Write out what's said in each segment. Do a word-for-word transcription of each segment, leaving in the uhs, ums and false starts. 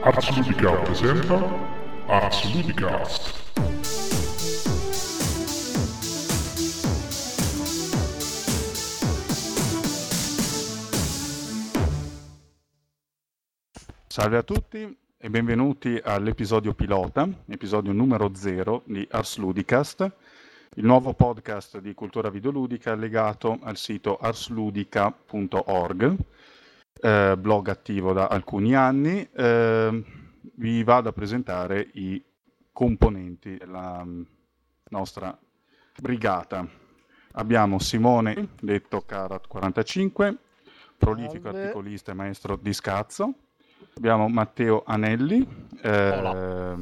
Ars Ludicast presenta Ars Ludicast. Salve a tutti e benvenuti all'episodio pilota, episodio numero zero di Ars Ludicast, il nuovo podcast di cultura videoludica legato al sito ars ludica punto org. Eh, blog attivo da alcuni anni. Eh, vi vado a presentare i componenti della nostra brigata. Abbiamo Simone, detto Karat quarantacinque, prolifico articolista e maestro di scazzo. Abbiamo Matteo Anelli, eh, a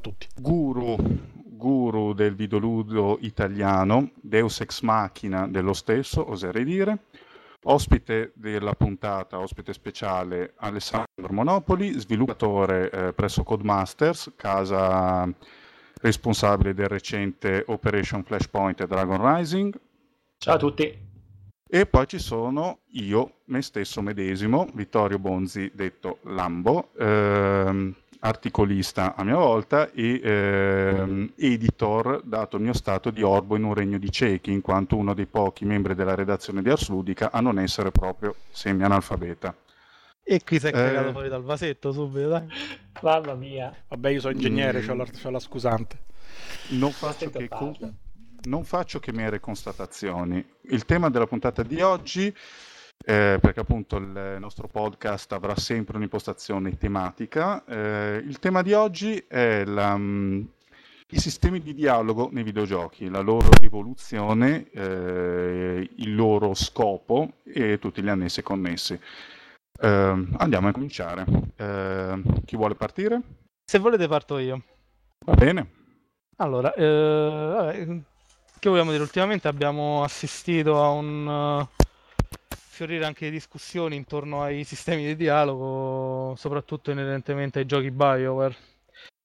tutti. Guru, guru del videoludo italiano, deus ex machina dello stesso, oserei dire. Ospite della puntata, ospite speciale, Alessandro Monopoli, sviluppatore eh, presso Codemasters, casa responsabile del recente Operation Flashpoint e Dragon Rising. Ciao a tutti. E poi ci sono io, me stesso medesimo, Vittorio Bonzi, detto Lambo, eh, articolista a mia volta e eh, editor, dato il mio stato di orbo in un regno di ciechi, in quanto uno dei pochi membri della redazione di Ars Ludica a non essere proprio semi-analfabeta. E qui si è cagato eh... fuori dal vasetto subito, dai. Mamma mia. Vabbè, io sono ingegnere, mm. c'ho, la, c'ho la scusante. Non faccio che... Con... Non faccio che mere constatazioni. Il tema della puntata di oggi... Eh, perché appunto il nostro podcast avrà sempre un'impostazione tematica. Eh, il tema di oggi è la, um, i sistemi di dialogo nei videogiochi, la loro evoluzione, eh, il loro scopo e tutti gli annessi connessi. Eh, andiamo a cominciare. Eh, chi vuole partire? Se volete parto io. Va bene. Allora, eh, vabbè, che vogliamo dire? Ultimamente abbiamo assistito a un... Uh... fiorire anche le discussioni intorno ai sistemi di dialogo, soprattutto inerentemente ai giochi Bioware,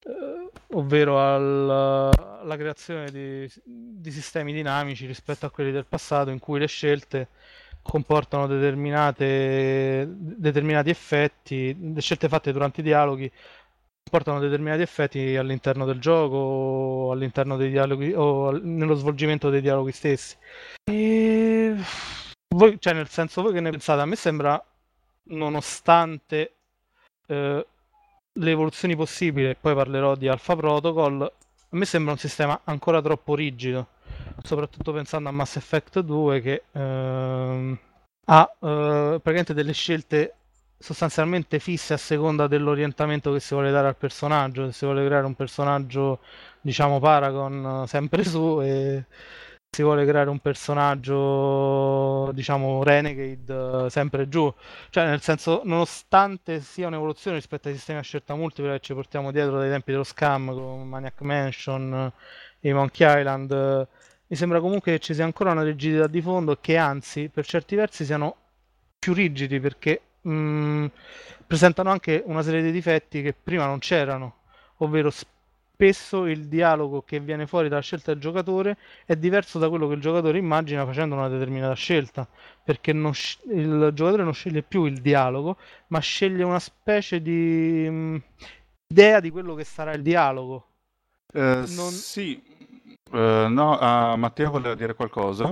eh, ovvero al, alla creazione di, di sistemi dinamici rispetto a quelli del passato, in cui le scelte comportano determinate, determinati effetti, le scelte fatte durante i dialoghi comportano determinati effetti all'interno del gioco o all'interno dei dialoghi o nello svolgimento dei dialoghi stessi. E... Voi, cioè nel senso, voi che ne pensate? A me sembra, nonostante eh, le evoluzioni possibili, e poi parlerò di Alpha Protocol, a me sembra un sistema ancora troppo rigido, soprattutto pensando a Mass Effect due, che eh, ha eh, praticamente delle scelte sostanzialmente fisse a seconda dell'orientamento che si vuole dare al personaggio. Se si vuole creare un personaggio, diciamo, Paragon sempre su, e... si vuole creare un personaggio, diciamo, Renegade sempre giù. Cioè, nel senso, nonostante sia un'evoluzione rispetto ai sistemi a scelta multipla che ci portiamo dietro dai tempi dello Scam con Maniac Mansion e Monkey Island, mi sembra comunque che ci sia ancora una rigidità di fondo e che anzi per certi versi siano più rigidi, perché mh, presentano anche una serie di difetti che prima non c'erano, ovvero spesso il dialogo che viene fuori dalla scelta del giocatore è diverso da quello che il giocatore immagina facendo una determinata scelta, perché non sc- il giocatore non sceglie più il dialogo, ma sceglie una specie di mh, idea di quello che sarà il dialogo. Eh, non... Sì, uh, no, uh, Matteo voleva dire qualcosa?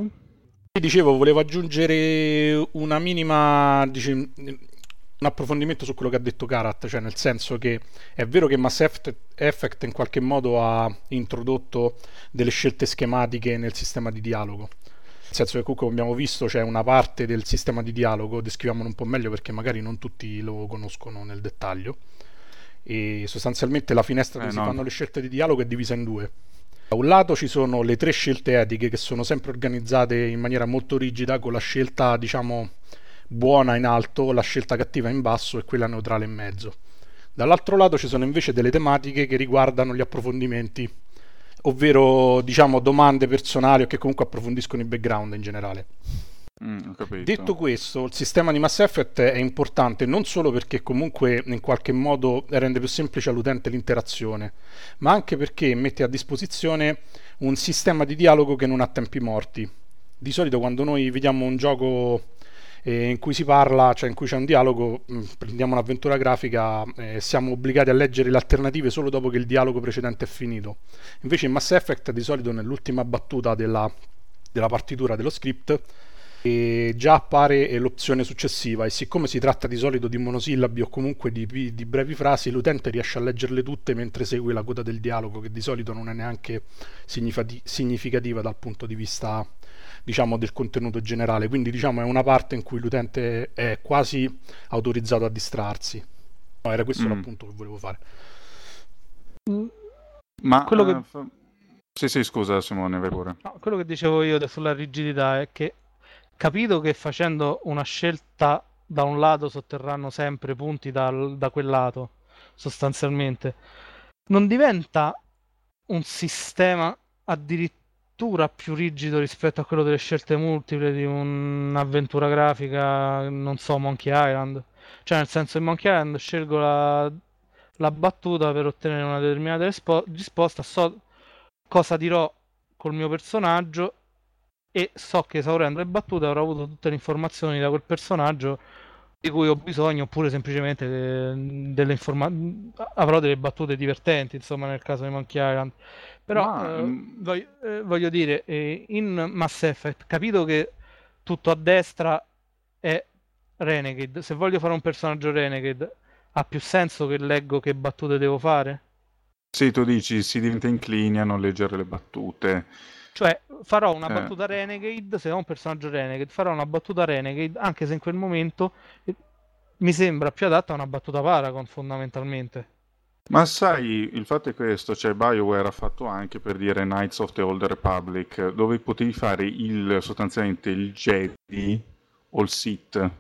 Sì, dicevo, volevo aggiungere una minima... Dice... un approfondimento su quello che ha detto Karat, cioè nel senso che è vero che Mass Effect in qualche modo ha introdotto delle scelte schematiche nel sistema di dialogo, nel senso che comunque abbiamo visto c'è una parte del sistema di dialogo, descriviamolo un po' meglio perché magari non tutti lo conoscono nel dettaglio, e sostanzialmente la finestra dove eh si no. fanno le scelte di dialogo è divisa in due. Da un lato ci sono le tre scelte etiche che sono sempre organizzate in maniera molto rigida, con la scelta, diciamo, buona in alto, la scelta cattiva in basso e quella neutrale in mezzo. Dall'altro lato ci sono invece delle tematiche che riguardano gli approfondimenti, ovvero, diciamo, domande personali o che comunque approfondiscono il background in generale. Mm, ho capito. Detto questo, il sistema di Mass Effect è importante non solo perché comunque in qualche modo rende più semplice all'utente l'interazione, ma anche perché mette a disposizione un sistema di dialogo che non ha tempi morti. Di solito quando noi vediamo un gioco eh, in cui si parla, cioè in cui c'è un dialogo, mh, prendiamo un'avventura grafica, eh, siamo obbligati a leggere le alternative solo dopo che il dialogo precedente è finito. Invece in Mass Effect di solito nell'ultima battuta della, della partitura, dello script, e già appare l'opzione successiva, e siccome si tratta di solito di monosillabi o comunque di, di brevi frasi, l'utente riesce a leggerle tutte mentre segue la coda del dialogo, che di solito non è neanche signifati- significativa dal punto di vista, diciamo, del contenuto generale. Quindi, diciamo, è una parte in cui l'utente è quasi autorizzato a distrarsi. No, era questo mm. l'appunto che volevo fare. Ma quello eh, che... fa... sì sì scusa Simone, vai pure. No, quello che dicevo io sulla rigidità è che capito che facendo una scelta da un lato sotterranno sempre punti dal, da quel lato, sostanzialmente non diventa un sistema addirittura più rigido rispetto a quello delle scelte multiple di un'avventura grafica, non so, Monkey Island. Cioè, nel senso, in Monkey Island scelgo la, la battuta per ottenere una determinata rispo- risposta, so cosa dirò col mio personaggio e so che esaurendo le battute avrò avuto tutte le informazioni da quel personaggio di cui ho bisogno, oppure semplicemente delle informa- avrò delle battute divertenti, insomma, nel caso di Monkey Island. Però Ma... eh, voglio, eh, voglio dire, eh, in Mass Effect, capito che tutto a destra è Renegade, se voglio fare un personaggio Renegade ha più senso che leggo che battute devo fare? Sì, tu dici si diventa inclini a non leggere le battute. Cioè, farò una eh. battuta Renegade, se ho un personaggio Renegade, farò una battuta Renegade, anche se in quel momento mi sembra più adatta a una battuta Paragon, fondamentalmente. Ma sai, il fatto è questo, cioè Bioware ha fatto anche, per dire, Knights of the Old Republic, dove potevi fare il sostanzialmente il Jedi o il Sith.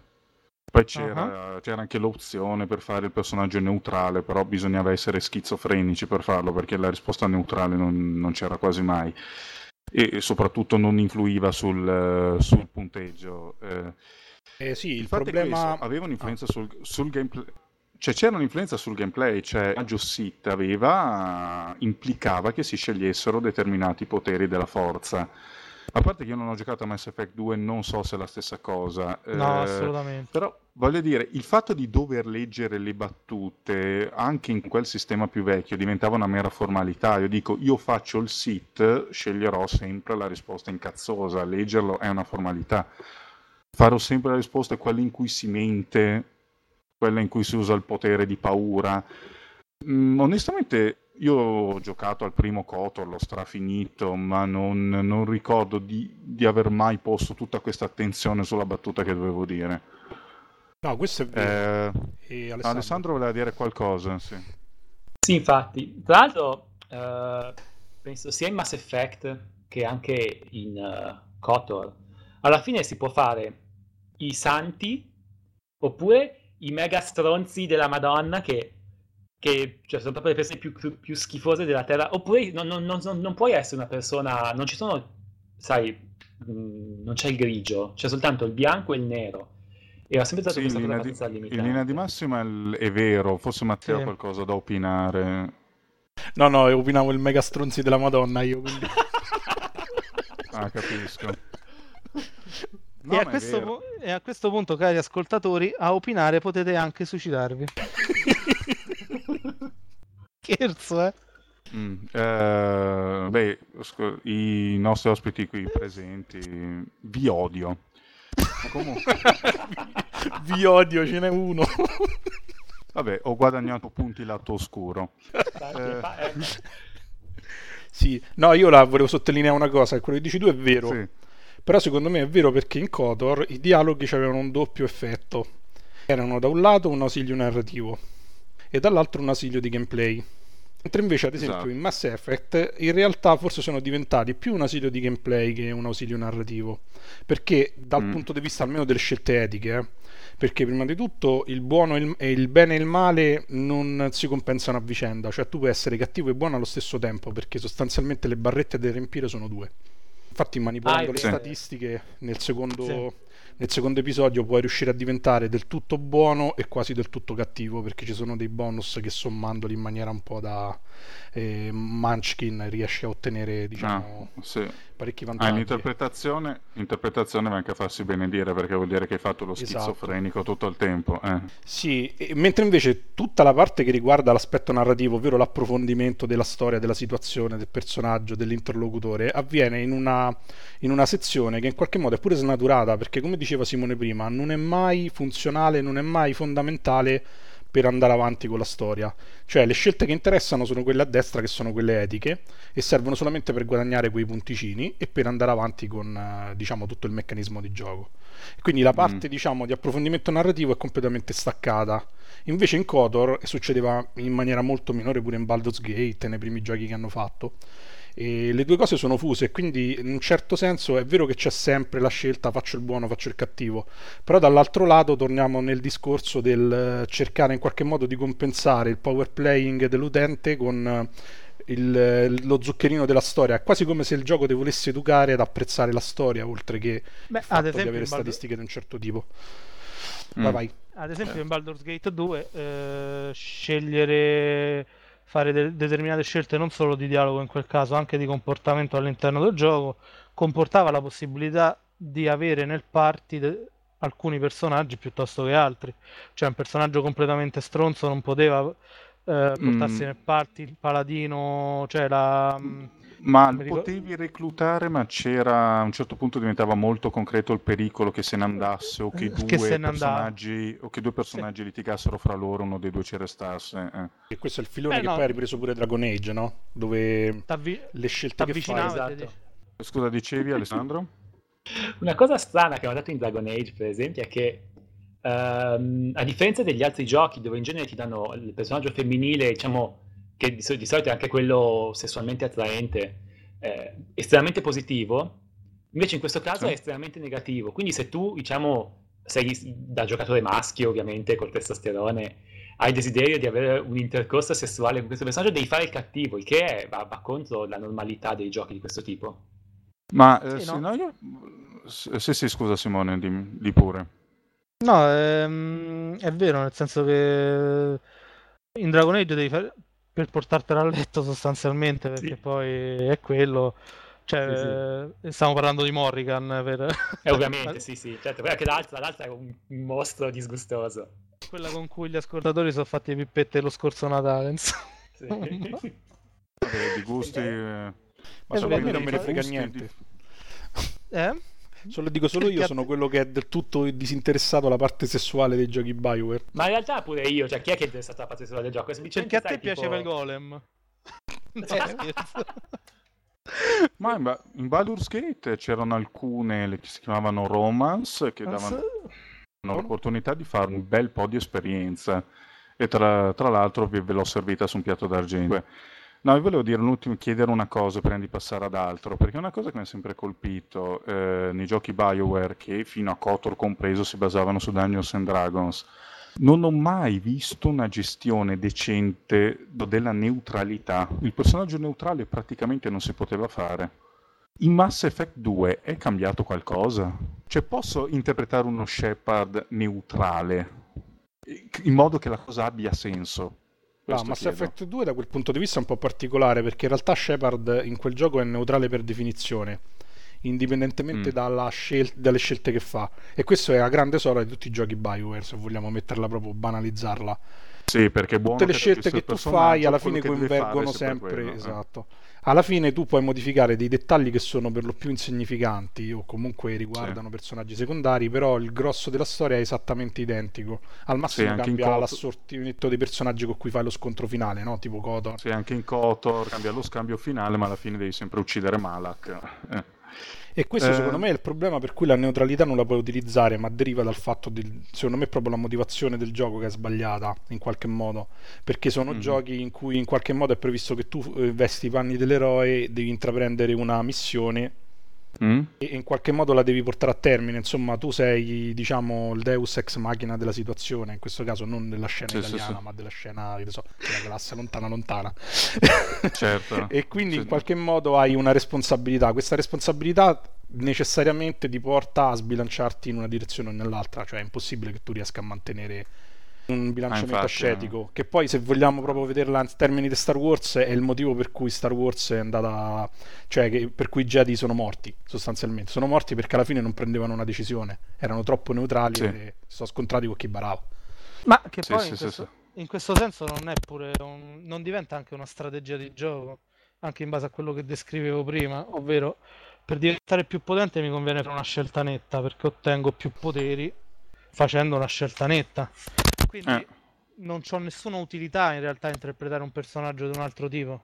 Poi c'era, uh-huh. c'era anche l'opzione per fare il personaggio neutrale, però bisognava essere schizofrenici per farlo, perché la risposta neutrale non, non c'era quasi mai. E soprattutto non influiva sul, sul punteggio. Eh, eh sì, il, il problema aveva un'influenza ah. sul, sul gameplay, cioè c'era un'influenza sul gameplay, cioè Maggio Sith aveva implicava che si scegliessero determinati poteri della forza. A parte che io non ho giocato a Mass Effect due, non so se è la stessa cosa. No, eh, assolutamente. Però voglio dire, il fatto di dover leggere le battute anche in quel sistema più vecchio diventava una mera formalità. Io dico, io faccio il sit, sceglierò sempre la risposta incazzosa, leggerlo è una formalità. Farò sempre la risposta quella in cui si mente, quella in cui si usa il potere di paura. Mm, onestamente... Io ho giocato al primo Kotor, l'ho strafinito, ma non, non ricordo di, di aver mai posto tutta questa attenzione sulla battuta che dovevo dire. No, questo è vero. Eh, Alessandro? Alessandro voleva dire qualcosa, sì. Sì, infatti. Tra l'altro, eh, penso sia in Mass Effect che anche in uh, Kotor. Alla fine si può fare i santi oppure i mega stronzi della Madonna che... che cioè, sono proprio le persone più, più, più schifose della terra, oppure non, non, non, non puoi essere una persona, non ci sono, sai, mh, non c'è il grigio, c'è soltanto il bianco e il nero, e ho sempre stato sì, in linea, di, in linea di massima è vero, forse Matteo ha sì. qualcosa da opinare. No, no, io opinavo il mega stronzi della Madonna, io quindi... ah, capisco. No, e, a questo po- e a questo punto, cari ascoltatori, a opinare potete anche suicidarvi. Scherzo, eh? Mm, eh beh, scu- i nostri ospiti qui presenti vi odio. Ma comunque... vi, vi odio, ce n'è uno. Vabbè, ho guadagnato punti lato oscuro. eh... Sì, no, io la volevo sottolineare una cosa, quello che dici tu è vero. Sì. Però secondo me è vero perché in Kotor i dialoghi avevano un doppio effetto. Erano da un lato un ausilio narrativo e dall'altro un ausilio di gameplay. Mentre invece, ad esempio, esatto. in Mass Effect in realtà forse sono diventati più un ausilio di gameplay che un ausilio narrativo. Perché dal mm. punto di vista almeno delle scelte etiche, eh, perché prima di tutto il buono e il, il bene e il male non si compensano a vicenda. Cioè tu puoi essere cattivo e buono allo stesso tempo, perché sostanzialmente le barrette da riempire sono due. Infatti manipolando ah, le statistiche nel secondo, sì. nel secondo episodio puoi riuscire a diventare del tutto buono e quasi del tutto cattivo, perché ci sono dei bonus che sommandoli in maniera un po' da eh, Munchkin riesci a ottenere, diciamo, ah, sì. parecchi vantaggi. Ah, in interpretazione, interpretazione va anche a farsi benedire, perché vuol dire che hai fatto lo schizofrenico, esatto, tutto il tempo. Eh. Sì, e mentre invece tutta la parte che riguarda l'aspetto narrativo, ovvero l'approfondimento della storia, della situazione, del personaggio, dell'interlocutore, avviene in una, in una sezione che in qualche modo è pure snaturata, perché come diceva Simone prima, non è mai funzionale, non è mai fondamentale per andare avanti con la storia. Cioè le scelte che interessano sono quelle a destra, che sono quelle etiche, e servono solamente per guadagnare quei punticini e per andare avanti con, diciamo, tutto il meccanismo di gioco. Quindi la parte, mm. diciamo, di approfondimento narrativo è completamente staccata. Invece in Kotor, e succedeva in maniera molto minore pure in Baldur's Gate, nei primi giochi che hanno fatto, e le due cose sono fuse, quindi in un certo senso è vero che c'è sempre la scelta, faccio il buono, faccio il cattivo, però dall'altro lato torniamo nel discorso del cercare in qualche modo di compensare il power playing dell'utente con il, lo zuccherino della storia. È quasi come se il gioco ti volesse educare ad apprezzare la storia, oltre che Beh, il fatto ad esempio di avere statistiche Baldur... di un certo tipo. mm. Vai, vai. Ad esempio in Baldur's Gate due eh, scegliere fare de- determinate scelte, non solo di dialogo in quel caso, anche di comportamento all'interno del gioco, comportava la possibilità di avere nel party de- alcuni personaggi piuttosto che altri. Cioè un personaggio completamente stronzo non poteva eh, portarsi mm. nel party, il paladino, cioè la... Ma potevi reclutare, ma c'era, a un certo punto diventava molto concreto il pericolo che se ne andasse o che due che personaggi o che due personaggi sì. litigassero fra loro, uno dei due ci restasse. Eh. E questo è il filone eh, che no. poi ha ripreso pure Dragon Age, no? Dove T'avvi... le scelte che fai, esatto. Scusa, dicevi Alessandro? Una cosa strana che ho notato in Dragon Age, per esempio, è che ehm, a differenza degli altri giochi dove in genere ti danno il personaggio femminile, diciamo, che di, sol- di solito è anche quello sessualmente attraente, eh, estremamente positivo, invece in questo caso sì. è estremamente negativo. Quindi se tu, diciamo, sei da giocatore maschio, ovviamente col testosterone, hai desiderio di avere un intercorso sessuale con questo personaggio, devi fare il cattivo, il che è, va, va contro la normalità dei giochi di questo tipo. Ma eh, sì, no? Se no io... sì sì scusa Simone, dimmi, di pure. No, ehm, è vero, nel senso che in Dragon Age devi fare per portartela a letto sostanzialmente, perché sì. poi è quello, cioè sì, sì. stiamo parlando di Morrigan per... eh, ovviamente sì sì certo, perché l'altra, l'altra è un mostro disgustoso, quella con cui gli ascoltatori sono fatti le pippette lo scorso Natale, insomma. Sì. No? Vabbè, di gusti eh... ma solo io non me ne frega niente di... eh? Solo dico solo io sono quello che è del tutto disinteressato alla parte sessuale dei giochi Bioware. Ma in realtà pure io, cioè chi è che è interessato alla parte sessuale del gioco? Perché a te piaceva tipo... il golem. Eh. Ma in, ba- in Baldur's Gate c'erano alcune le che si chiamavano romance, che davano so. l'opportunità di fare un bel po' di esperienza, e tra, tra l'altro ve l'ho servita su un piatto d'argento. No, io volevo dire un chiedere una cosa prima di passare ad altro, perché è una cosa che mi ha sempre colpito eh, nei giochi Bioware, che fino a Kotor compreso si basavano su Dungeons and Dragons. Non ho mai visto una gestione decente della neutralità. Il personaggio neutrale praticamente non si poteva fare. In Mass Effect due è cambiato qualcosa? Cioè posso interpretare uno Shepard neutrale in modo che la cosa abbia senso? No, Mass chiedo. Effect due da quel punto di vista è un po' particolare, perché in realtà Shepard in quel gioco è neutrale per definizione, indipendentemente mm. dalla scel- dalle scelte che fa, e questo è la grande sola di tutti i giochi Bioware, se vogliamo metterla proprio, banalizzarla. Sì, perché buono tutte le che scelte che tu fai alla fine coinvolgono sempre, sempre quello, esatto eh. alla fine tu puoi modificare dei dettagli che sono per lo più insignificanti o comunque riguardano sì. personaggi secondari, però il grosso della storia è esattamente identico, al massimo sì, cambia Kotor... l'assortimento dei personaggi con cui fai lo scontro finale, no? Tipo Kotor. Sì, anche in Kotor cambia lo scambio finale, ma alla fine devi sempre uccidere Malak eh. e questo eh... secondo me è il problema per cui la neutralità non la puoi utilizzare, ma deriva dal fatto di, secondo me, proprio la motivazione del gioco che è sbagliata in qualche modo, perché sono mm-hmm. giochi in cui in qualche modo è previsto che tu eh, vesti i panni dell'eroe, devi intraprendere una missione mm? e in qualche modo la devi portare a termine, insomma tu sei, diciamo, il deus ex machina della situazione, in questo caso non della scena sì, italiana sì, sì. ma della scena, che ne so, della classe lontana lontana certo. e quindi sì. in qualche modo hai una responsabilità, questa responsabilità necessariamente ti porta a sbilanciarti in una direzione o nell'altra, cioè è impossibile che tu riesca a mantenere un bilanciamento ah, infatti, ascetico no. Che poi, se vogliamo proprio vederla in termini di Star Wars, è il motivo per cui Star Wars è andata, cioè che, per cui i Jedi sono morti sostanzialmente, sono morti perché alla fine non prendevano una decisione, erano troppo neutrali, sì. E si sono scontrati con chi barava. Ma che sì, poi sì, in, sì, questo, sì. in questo senso non è pure un, non diventa anche una strategia di gioco, anche in base a quello che descrivevo prima, ovvero per diventare più potente mi conviene fare una scelta netta, perché ottengo più poteri facendo una scelta netta. Quindi eh. non c'ho nessuna utilità in realtà a interpretare un personaggio di un altro tipo.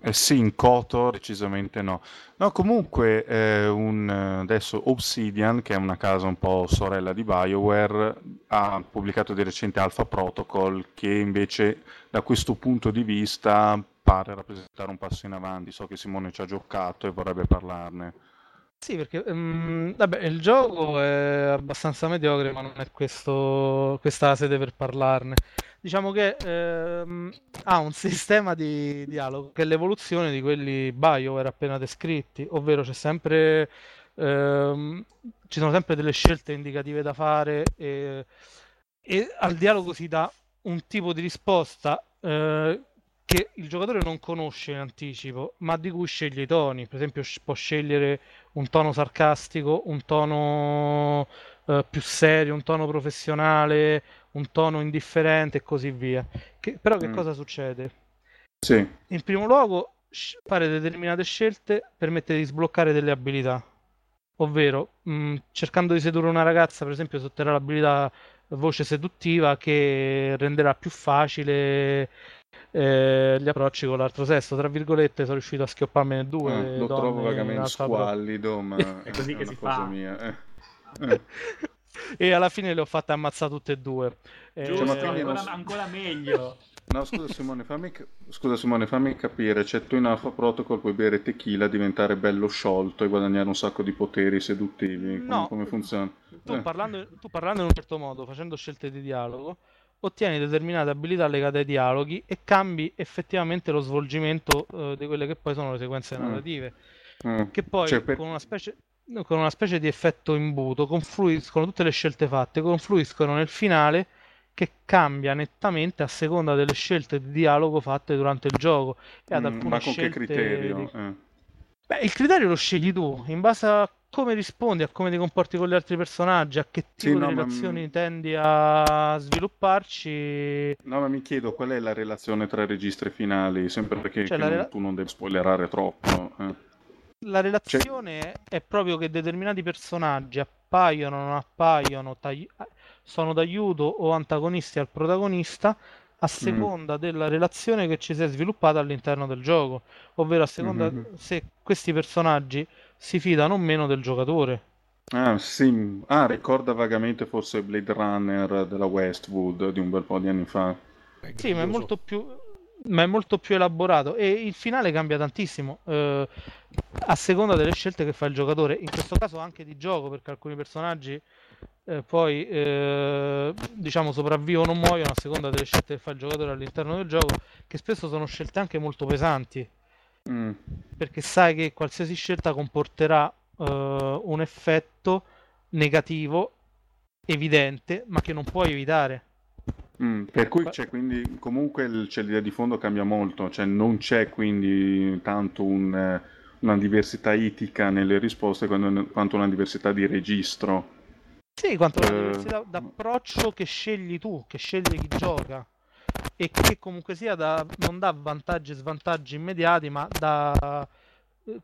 Eh sì, in Kotor decisamente no. No, comunque eh, un, adesso Obsidian, che è una casa un po' sorella di BioWare, ha pubblicato di recente Alpha Protocol, che invece da questo punto di vista pare rappresentare un passo in avanti. So che Simone ci ha giocato e vorrebbe parlarne. Sì, perché um, vabbè, il gioco è abbastanza mediocre, ma non è questo, questa sede per parlarne. Diciamo che ehm, ha un sistema di dialogo che è l'evoluzione di quelli BioWare appena descritti, ovvero c'è sempre ehm, ci sono sempre delle scelte indicative da fare e, e al dialogo si dà un tipo di risposta eh, che il giocatore non conosce in anticipo, ma di cui sceglie i toni. Per esempio può scegliere un tono sarcastico, un tono eh, più serio, un tono professionale, un tono indifferente e così via. Che, però che mm. cosa succede? Sì. In primo luogo fare determinate scelte permette di sbloccare delle abilità, ovvero mh, cercando di sedurre una ragazza, per esempio, si otterrà l'abilità voce seduttiva, che renderà più facile Eh, gli approcci con l'altro sesso. Tra virgolette sono riuscito a schiopparmene due eh, lo trovo vagamente squallido, ma è così è che si fa mia. Eh. Eh. E alla fine le ho fatte ammazzare tutte e due. Giusto, eh, cioè, ancora, non... ancora meglio. No, scusa Simone, fammi... scusa Simone, fammi capire, cioè tu in Alpha Protocol puoi bere tequila, diventare bello sciolto e guadagnare un sacco di poteri seduttivi, no, come, come funziona? Tu, eh. parlando, tu parlando in un certo modo, facendo scelte di dialogo, ottieni determinate abilità legate ai dialoghi e cambi effettivamente lo svolgimento eh, di quelle che poi sono le sequenze narrative, mm. che poi cioè, per... con, una specie, con una specie di effetto imbuto confluiscono tutte le scelte fatte, confluiscono nel finale, che cambia nettamente a seconda delle scelte di dialogo fatte durante il gioco. E ad alcune mm, ma con scelte che criterio? Di... Eh. Beh, il criterio lo scegli tu, in base a come rispondi, a come ti comporti con gli altri personaggi, a che tipo sì, no, di relazioni ma... tendi a svilupparci. No, ma mi chiedo qual è la relazione tra i registri finali, sempre perché cioè, rela... tu non devi spoilerare troppo. Eh. La relazione cioè... è proprio che determinati personaggi appaiono, non appaiono, tagli... sono d'aiuto o antagonisti al protagonista, a seconda mm. della relazione che ci si è sviluppata all'interno del gioco, ovvero a seconda mm-hmm. se questi personaggi si fidano o meno del giocatore. Ah, sì. Ah, ricorda vagamente forse Blade Runner della Westwood di un bel po' di anni fa. È sì, ma è molto più ma è molto più elaborato e il finale cambia tantissimo eh, a seconda delle scelte che fa il giocatore, in questo caso anche di gioco, perché alcuni personaggi eh, poi eh, diciamo sopravvivono o muoiono a seconda delle scelte che fa il giocatore all'interno del gioco, che spesso sono scelte anche molto pesanti. Mm. Perché sai che qualsiasi scelta comporterà uh, un effetto negativo evidente, ma che non puoi evitare. Mm, per cui c'è quindi comunque il, c'è l'idea di fondo cambia molto, cioè non c'è quindi tanto un, una diversità etica nelle risposte quando, quanto una diversità di registro. Sì, quanto una uh... diversità d'approccio che scegli tu, che scegli chi gioca. E che comunque sia da, non dà vantaggi e svantaggi immediati, ma da,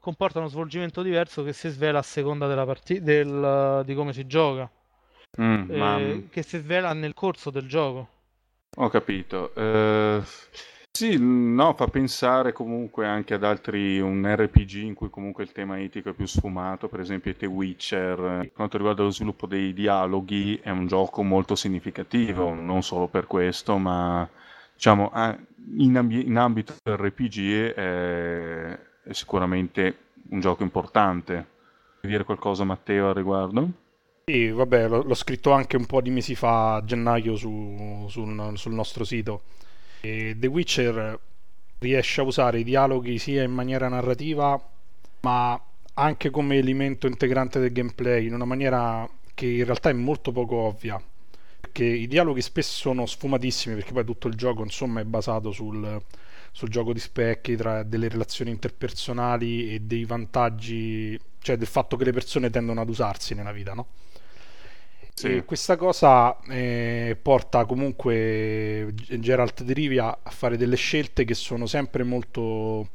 comporta uno svolgimento diverso che si svela a seconda della partita, del, di come si gioca, mm, eh, ma... che si svela nel corso del gioco. Ho capito. Uh, sì, no, fa pensare comunque anche ad altri, un R P G in cui comunque il tema etico è più sfumato, per esempio The Witcher. Per quanto riguarda lo sviluppo dei dialoghi è un gioco molto significativo, non solo per questo, ma... diciamo in, ambi- in ambito R P G è... è sicuramente un gioco importante. Vuoi dire qualcosa Matteo al riguardo? Sì, vabbè, l- l'ho scritto anche un po' di mesi fa a gennaio su, sul, sul nostro sito. E The Witcher riesce a usare i dialoghi sia in maniera narrativa ma anche come elemento integrante del gameplay in una maniera che in realtà è molto poco ovvia. che i dialoghi spesso sono sfumatissimi, perché poi tutto il gioco insomma è basato sul, sul gioco di specchi tra delle relazioni interpersonali e dei vantaggi, cioè del fatto che le persone tendono ad usarsi nella vita, no? Sì. E questa cosa eh, porta comunque Geralt di Rivia a fare delle scelte che sono sempre molto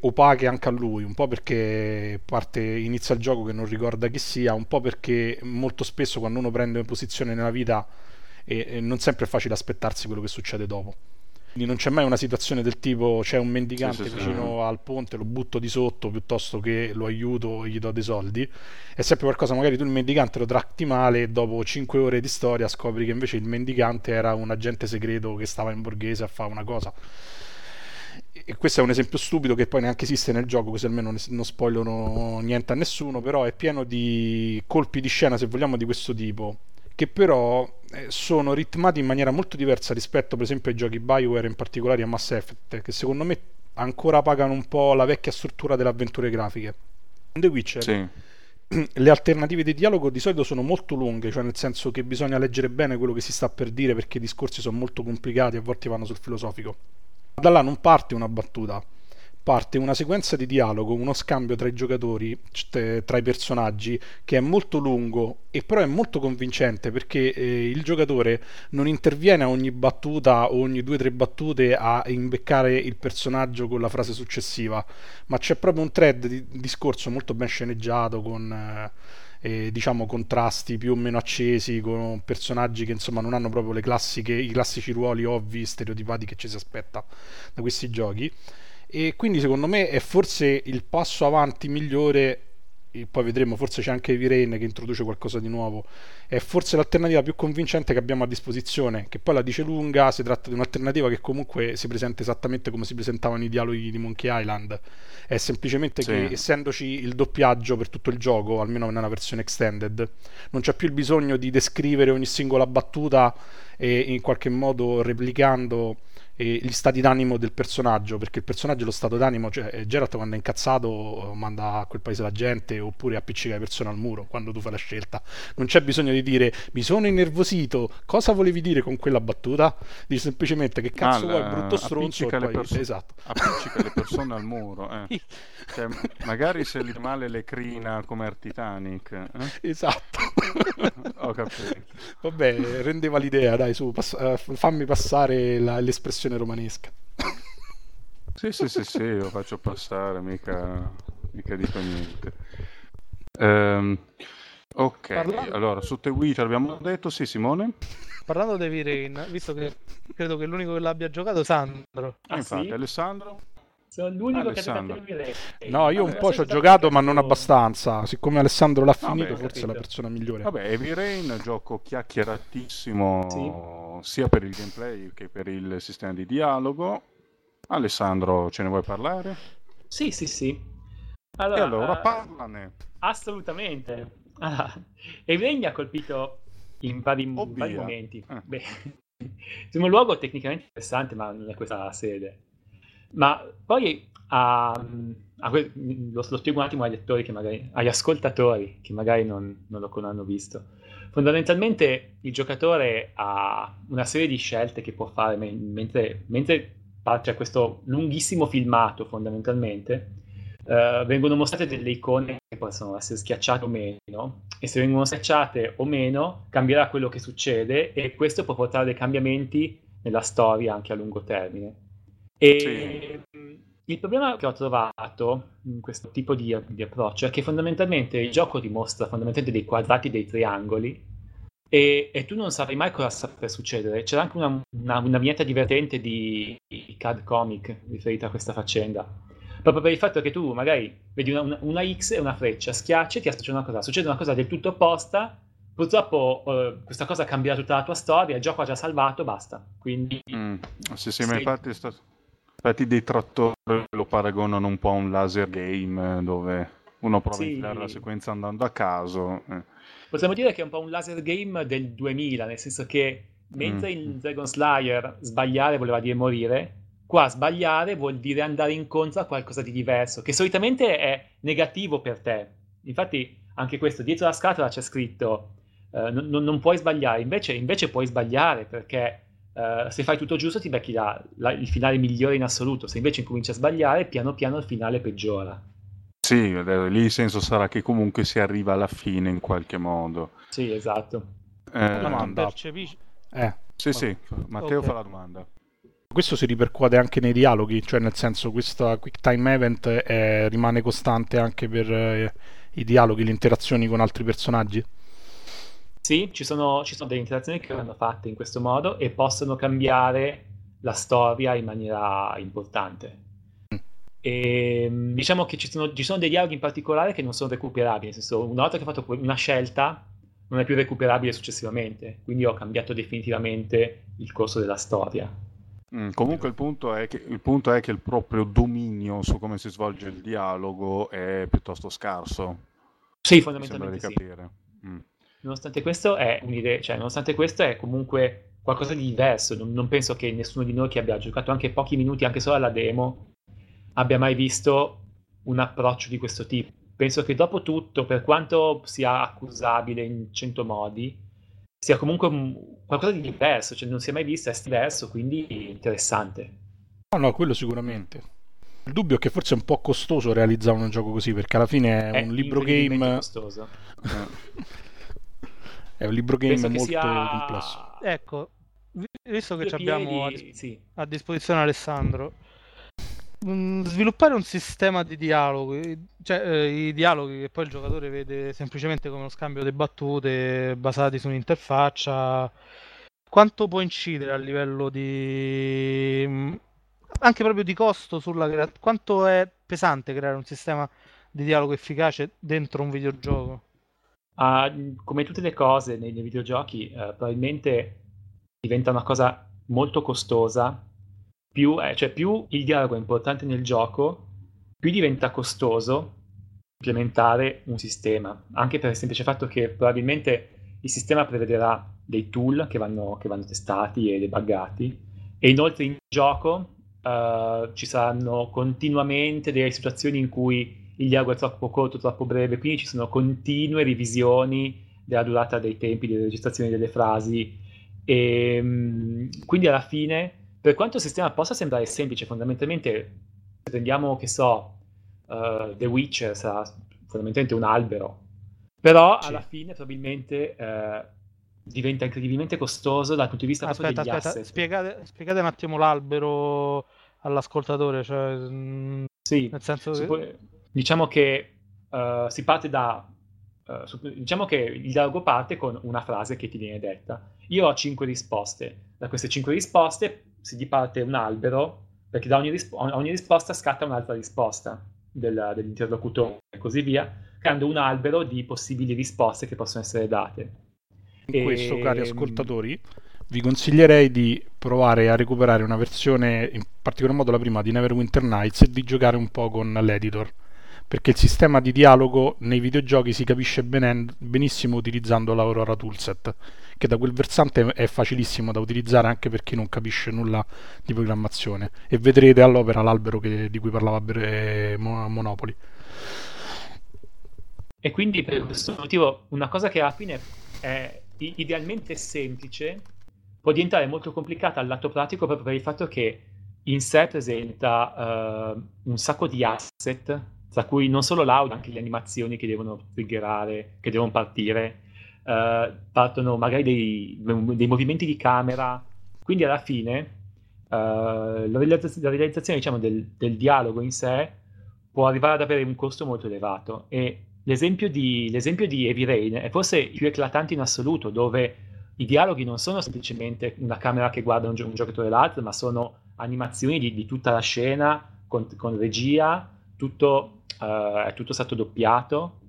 opache anche a lui, un po' perché parte, inizia il gioco che non ricorda chi sia, un po' perché molto spesso quando uno prende una posizione nella vita eh, eh, non sempre è facile aspettarsi quello che succede dopo. Quindi non c'è mai una situazione del tipo c'è un mendicante sì, sì, vicino sì. al ponte, lo butto di sotto piuttosto che lo aiuto e gli do dei soldi. È sempre qualcosa, magari tu il mendicante lo tratti male e dopo cinque ore di storia scopri che invece il mendicante era un agente segreto che stava in borghese a fare una cosa. E questo è un esempio stupido che poi neanche esiste nel gioco, così almeno non spoilerò niente a nessuno, però è pieno di colpi di scena, se vogliamo, di questo tipo, che però sono ritmati in maniera molto diversa rispetto per esempio ai giochi Bioware, in particolare a Mass Effect, che secondo me ancora pagano un po' la vecchia struttura delle avventure grafiche. In The Witcher sì. le alternative di dialogo di solito sono molto lunghe, cioè nel senso che bisogna leggere bene quello che si sta per dire, perché i discorsi sono molto complicati, a volte vanno sul filosofico. Da là non parte una battuta, parte una sequenza di dialogo, uno scambio tra i giocatori, tra i personaggi, che è molto lungo e però è molto convincente, perché eh, il giocatore non interviene a ogni battuta o ogni due o tre battute a imbeccare il personaggio con la frase successiva, ma c'è proprio un thread di discorso molto ben sceneggiato, con eh, diciamo contrasti più o meno accesi, con personaggi che insomma non hanno proprio le classiche, i classici ruoli ovvi, stereotipati che ci si aspetta da questi giochi. E quindi secondo me è forse il passo avanti migliore, e poi vedremo, forse c'è anche Viren che introduce qualcosa di nuovo, è forse l'alternativa più convincente che abbiamo a disposizione, che poi la dice lunga, si tratta di un'alternativa che comunque si presenta esattamente come si presentavano i dialoghi di Monkey Island, è semplicemente sì. che essendoci il doppiaggio per tutto il gioco, almeno nella versione extended, non c'è più il bisogno di descrivere ogni singola battuta e in qualche modo replicando e gli stati d'animo del personaggio, perché il personaggio è lo stato d'animo, cioè Geralt quando è incazzato manda a quel paese la gente, oppure appiccica le persone al muro quando tu fai la scelta. Non c'è bisogno di dire mi sono innervosito, cosa volevi dire con quella battuta? Dici semplicemente che cazzo vuoi, ah, brutto stronzo, appiccica, poi... le perso- esatto. appiccica le persone al muro, eh. Cioè, magari se li male le crina come al Titanic, eh? Esatto. Ho capito. Vabbè, rendeva l'idea, dai, su, pass- fammi passare la, l'espressione romanesca. Sì, sì, sì, sì, lo faccio passare, mica, mica dico niente. Um, ok, parlando... allora, su The Witcher abbiamo detto, sì, Simone? Parlando di Viren, visto che credo che l'unico che l'abbia giocato è Sandro. Ah, infatti, sì? Alessandro? Sono l'unico Alessandro. Che ha giocato Viren. No, io vabbè, un po' ci ho giocato, ma non abbastanza. Siccome Alessandro l'ha finito, vabbè, forse è la persona migliore. Vabbè, Viren, gioco chiacchieratissimo... Sì. Sia per il gameplay che per il sistema di dialogo. Alessandro, ce ne vuoi parlare? Sì, sì, sì. Allora, e allora uh, parlane. Assolutamente. Allora, Evelyn mi ha colpito in vari, in vari momenti. Eh. Beh, in un luogo tecnicamente interessante, ma non è questa sede. Ma poi a, a que- lo, lo spiego un attimo ai lettori, che magari, agli ascoltatori che magari non, non lo hanno visto. Fondamentalmente il giocatore ha una serie di scelte che può fare mentre, mentre parte a questo lunghissimo filmato. Fondamentalmente eh, vengono mostrate delle icone che possono essere schiacciate o meno, e se vengono schiacciate o meno cambierà quello che succede, e questo può portare dei cambiamenti nella storia anche a lungo termine. E sì. il problema che ho trovato in questo tipo di, di approccio è che fondamentalmente il gioco dimostra fondamentalmente dei quadrati, dei triangoli, e, e tu non saprai mai cosa sta per succedere. C'era anche una, una, una vignetta divertente di, di Card Comic riferita a questa faccenda, proprio per il fatto che tu magari vedi una, una, una X e una freccia, schiacci e ti aspetta una cosa, succede una cosa del tutto opposta, purtroppo eh, questa cosa cambierà tutta la tua storia, il gioco ha già salvato, basta. Quindi mm, sì, sì, ma infatti è stato... Infatti dei trattori lo paragonano un po' a un laser game, dove uno prova sì. a infilare la sequenza andando a caso. Possiamo dire che è un po' un laser game del duemila, nel senso che mentre mm. in Dragon Slayer sbagliare voleva dire morire, qua sbagliare vuol dire andare incontro a qualcosa di diverso, che solitamente è negativo per te. Infatti anche questo, dietro la scatola c'è scritto eh, non, non puoi sbagliare, invece, invece puoi sbagliare, perché eh, se fai tutto giusto ti becchi la, la, il finale migliore in assoluto, se invece incominci a sbagliare piano piano il finale peggiora. Sì, lì il senso sarà che comunque si arriva alla fine in qualche modo. Sì, esatto. Eh, domanda. Percepisci... Eh, sì, sì, Matteo, okay, fa la domanda. Questo si ripercuote anche nei dialoghi, cioè nel senso questa quick time event eh, rimane costante anche per eh, i dialoghi, le interazioni con altri personaggi? Sì, ci sono, ci sono delle interazioni che vanno fatte in questo modo e possono cambiare la storia in maniera importante. Mm. E, diciamo che ci sono, ci sono dei dialoghi in particolare che non sono recuperabili, nel senso, una volta che ho fatto una scelta non è più recuperabile successivamente, quindi ho cambiato definitivamente il corso della storia. Mm, comunque il punto è che il punto è che il proprio dominio su come si svolge il dialogo è piuttosto scarso. Sì, fondamentalmente sì. Mm. Nonostante questo è un'idea, cioè nonostante questo è comunque qualcosa di diverso. Non, non penso che nessuno di noi che abbia giocato anche pochi minuti, anche solo alla demo, abbia mai visto un approccio di questo tipo. Penso che dopo tutto, per quanto sia accusabile in cento modi, sia comunque qualcosa di diverso, cioè non si è mai visto, è diverso, quindi interessante. No, no, quello sicuramente. Il dubbio è che forse è un po' costoso realizzare un gioco così, perché alla fine è, è un libro game costoso. È un libro game molto sia... complesso. Ecco, visto che ci abbiamo a, dis- sì. a disposizione Alessandro, sviluppare un sistema di dialoghi, cioè eh, i dialoghi che poi il giocatore vede semplicemente come uno scambio di battute basati su un'interfaccia, quanto può incidere a livello di anche proprio di costo sulla crea... quanto è pesante creare un sistema di dialogo efficace dentro un videogioco? Uh, come tutte le cose nei, nei videogiochi uh, probabilmente diventa una cosa molto costosa. Più, eh, cioè più il dialogo è importante nel gioco, più diventa costoso implementare un sistema, anche per il semplice fatto che probabilmente il sistema prevederà dei tool che vanno, che vanno testati e debuggati, e inoltre in gioco eh, ci saranno continuamente delle situazioni in cui il dialogo è troppo corto, troppo breve, quindi ci sono continue revisioni della durata dei tempi, delle registrazioni delle frasi, e mh, quindi alla fine, per quanto il sistema possa sembrare semplice, fondamentalmente, se prendiamo, che so, uh, The Witcher sarà fondamentalmente un albero, però sì, alla fine probabilmente uh, diventa incredibilmente costoso dal punto di vista aspetta, proprio degli aspetta. asset. Spiegate, spiegate un attimo l'albero all'ascoltatore, cioè, mh, sì, nel senso che... Può, diciamo che uh, si parte da... Uh, su, diciamo che il dialogo parte con una frase che ti viene detta. Io ho cinque risposte, da queste cinque risposte si diparte un albero, perché da ogni, risp- ogni risposta scatta un'altra risposta del, dell'interlocutore e così via, creando un albero di possibili risposte che possono essere date. In e... questo, cari ascoltatori, vi consiglierei di provare a recuperare una versione, in particolar modo la prima, di Neverwinter Nights, e di giocare un po' con l'editor, perché il sistema di dialogo nei videogiochi si capisce ben- benissimo utilizzando l'Aurora Toolset, che da quel versante è facilissimo da utilizzare anche per chi non capisce nulla di programmazione, e vedrete all'opera l'albero che, di cui parlava eh, Monopoli. E quindi per questo motivo una cosa che alla fine è idealmente semplice può diventare molto complicata al lato pratico, proprio per il fatto che in sé presenta uh, un sacco di asset, tra cui non solo l'audio, anche le animazioni che devono triggerare, che devono partire, uh, partono magari dei, dei movimenti di camera, quindi alla fine uh, la realizzazione, la realizzazione diciamo, del, del dialogo in sé può arrivare ad avere un costo molto elevato, e l'esempio di, l'esempio di Heavy Rain è forse il più eclatante in assoluto, dove i dialoghi non sono semplicemente una camera che guarda un, gi- un giocatore e l'altro, ma sono animazioni di, di tutta la scena, con, con regia, tutto... Uh, è tutto stato doppiato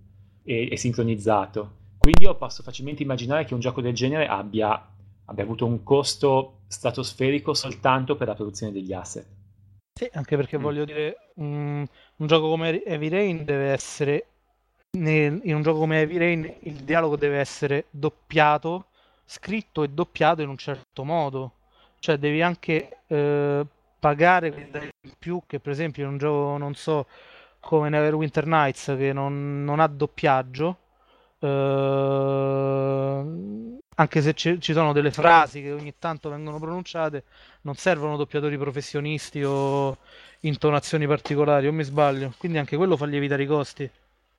e, e sincronizzato, quindi io posso facilmente immaginare che un gioco del genere abbia, abbia avuto un costo stratosferico soltanto per la produzione degli asset. Sì, anche perché mm. voglio dire, um, un gioco come Heavy Rain deve essere nel, in un gioco come Heavy Rain il dialogo deve essere doppiato, scritto e doppiato in un certo modo, cioè devi anche eh, pagare quel in più che per esempio in un gioco, non so, come Neverwinter Nights, che non, non ha doppiaggio, Uh, anche se ci, ci sono delle frasi che ogni tanto vengono pronunciate, non servono doppiatori professionisti o intonazioni particolari, o mi sbaglio? Quindi anche quello fa lievitare i costi.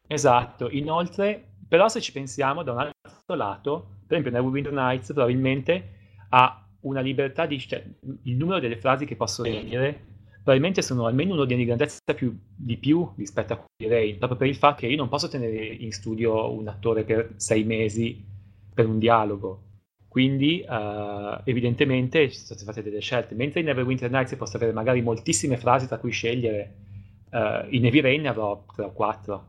Esatto, inoltre, però se ci pensiamo da un altro lato, per esempio Neverwinter Nights probabilmente ha una libertà di, cioè, il numero delle frasi che posso dire probabilmente sono almeno un ordine di grandezza più, di più rispetto a Rain, proprio per il fatto che io non posso tenere in studio un attore per sei mesi per un dialogo, quindi uh, evidentemente sono state fatte delle scelte, mentre in Neverwinter Nights posso avere magari moltissime frasi tra cui scegliere, uh, in Heavy Rain ne avrò tre o quattro.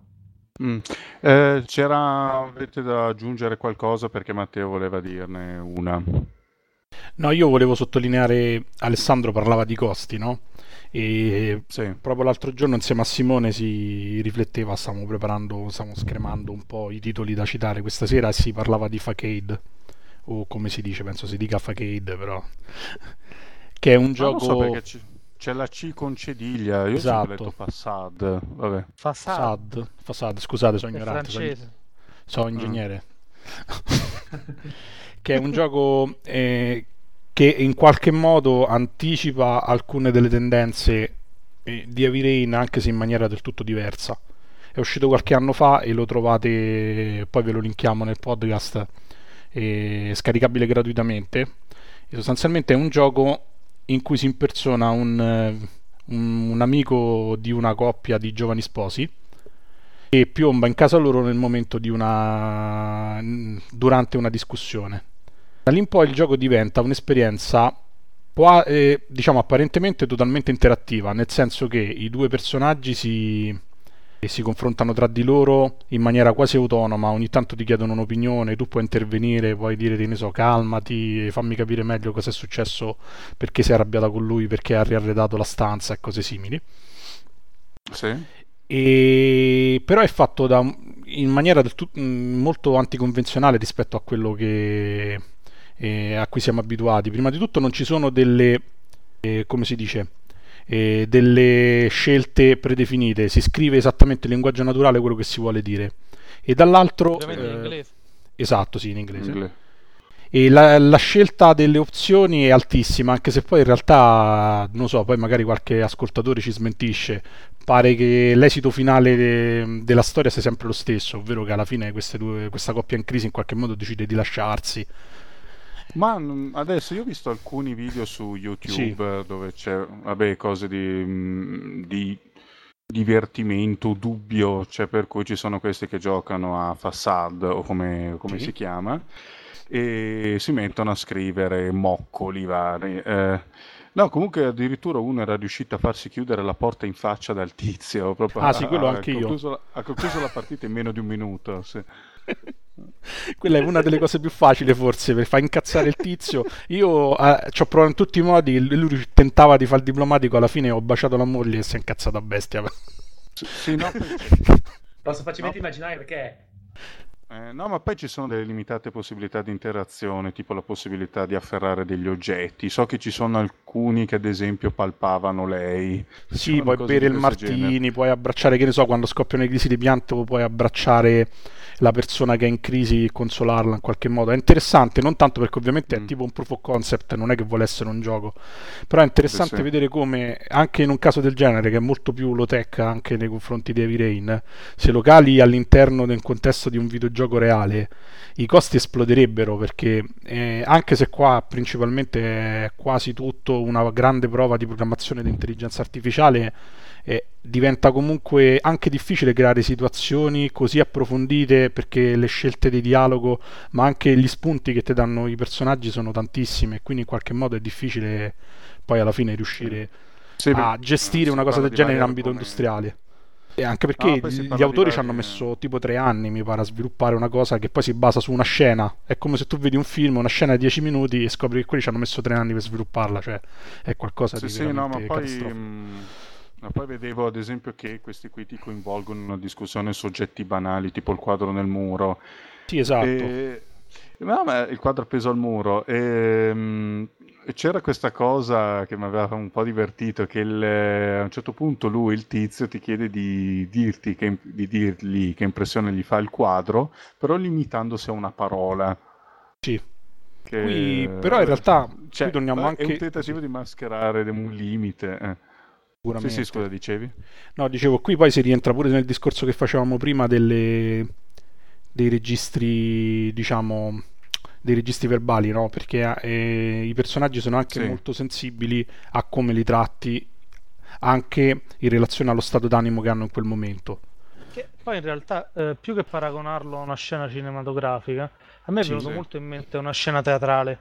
Mm. Eh, c'era, avete da aggiungere qualcosa, perché Matteo voleva dirne una? No, io volevo sottolineare, Alessandro parlava di costi, no? E sì. Proprio l'altro giorno insieme a Simone si rifletteva, stavamo preparando, stavamo scremando un po' i titoli da citare questa sera e si parlava di Façade, o come si dice, penso si dica Façade, però che è un Ma gioco... Non so perché ci... c'è la C con cediglia, io esatto. Ho letto Façade, vabbè. Façade. Façade, scusate, sono ignorante, sono, sono ingegnere. Mm. Che è un gioco eh, che in qualche modo anticipa alcune delle tendenze eh, di Heavy Rain, anche se in maniera del tutto diversa. È uscito qualche anno fa e lo trovate, poi ve lo linkiamo nel podcast, eh, scaricabile gratuitamente. E sostanzialmente è un gioco in cui si impersona un, un, un amico di una coppia di giovani sposi che piomba in casa loro nel momento di una durante una discussione. Da lì in poi il gioco diventa un'esperienza può, eh, diciamo apparentemente totalmente interattiva, nel senso che i due personaggi si, si confrontano tra di loro in maniera quasi autonoma, ogni tanto ti chiedono un'opinione, tu puoi intervenire, puoi dire, che ne so, calmati, fammi capire meglio cosa è successo, perché sei arrabbiata con lui, perché ha riarredato la stanza e cose simili. Sì. E... però è fatto da... in maniera del tut... molto anticonvenzionale rispetto a quello che... eh, a cui siamo abituati. Prima di tutto non ci sono delle eh, come si dice eh, delle scelte predefinite, si scrive esattamente in linguaggio naturale quello che si vuole dire, e dall'altro eh... in inglese. Esatto, sì, in inglese, in inglese. E la, la scelta delle opzioni è altissima, anche se poi in realtà non so, poi magari qualche ascoltatore ci smentisce, pare che l'esito finale de, della storia sia sempre lo stesso, ovvero che alla fine queste due, questa coppia in crisi in qualche modo decide di lasciarsi. Ma adesso io ho visto alcuni video su YouTube, sì, dove c'è vabbè cose di, di divertimento dubbio, cioè per cui ci sono questi che giocano a Façade o come, come sì. si chiama, e si mettono a scrivere moccoli vari. Eh, no, comunque addirittura uno era riuscito a farsi chiudere la porta in faccia dal tizio. Proprio ah a, sì, quello anche io. La, ha concluso la partita in meno di un minuto. Sì. Quella è una delle cose più facili forse, per far incazzare il tizio. Io eh, ci ho provato in tutti i modi, lui tentava di far il diplomatico, alla fine ho baciato la moglie e si è incazzata a bestia. Sì, sì, no, posso facilmente no. immaginare perché... Eh, no, ma poi ci sono delle limitate possibilità di interazione, tipo la possibilità di afferrare degli oggetti. So che ci sono alcuni che ad esempio palpavano lei. Sì, puoi bere il martini, genere. Puoi abbracciare, che ne so, quando scoppiano le crisi di pianto puoi abbracciare la persona che è in crisi e consolarla in qualche modo. È interessante, non tanto perché ovviamente mm. è tipo un proof of concept, non è che vuole essere un gioco, però è interessante sì, sì. vedere come anche in un caso del genere, che è molto più low tech anche nei confronti di Heavy Rain, se lo cali all'interno del contesto di un videogioco gioco reale, i costi esploderebbero, perché eh, anche se qua principalmente è quasi tutto una grande prova di programmazione di intelligenza artificiale, eh, diventa comunque anche difficile creare situazioni così approfondite, perché le scelte di dialogo ma anche gli spunti che ti danno i personaggi sono tantissime, quindi in qualche modo è difficile poi alla fine riuscire sì, a gestire una cosa del genere in ambito come... industriale. E anche perché no, gli autori di... ci hanno messo tipo tre anni, mi pare, a sviluppare una cosa che poi si basa su una scena. È come se tu vedi un film, una scena di dieci minuti, e scopri che quelli ci hanno messo tre anni per svilupparla, cioè è qualcosa sì, di sì, veramente no, ma catastrofico. Poi, mh, ma poi vedevo ad esempio che questi qui ti coinvolgono in una discussione su oggetti banali, tipo il quadro nel muro. Sì, esatto. E... no, ma il quadro appeso al muro. E... c'era questa cosa che mi aveva un po' divertito, che il, a un certo punto lui, il tizio, ti chiede di dirti che, di dirgli che impressione gli fa il quadro, però limitandosi a una parola. Sì. Che, qui, però in realtà cioè, qui torniamo anche... è un tentativo sì. di mascherare un limite. Eh. Sì, sì, scusa, dicevi? No, dicevo, qui poi si rientra pure nel discorso che facevamo prima delle... dei registri, diciamo... dei registri verbali, no? Perché eh, i personaggi sono anche sì. molto sensibili a come li tratti, anche in relazione allo stato d'animo che hanno in quel momento. Che poi in realtà eh, più che paragonarlo a una scena cinematografica, a me è sì, venuto sì. molto in mente una scena teatrale,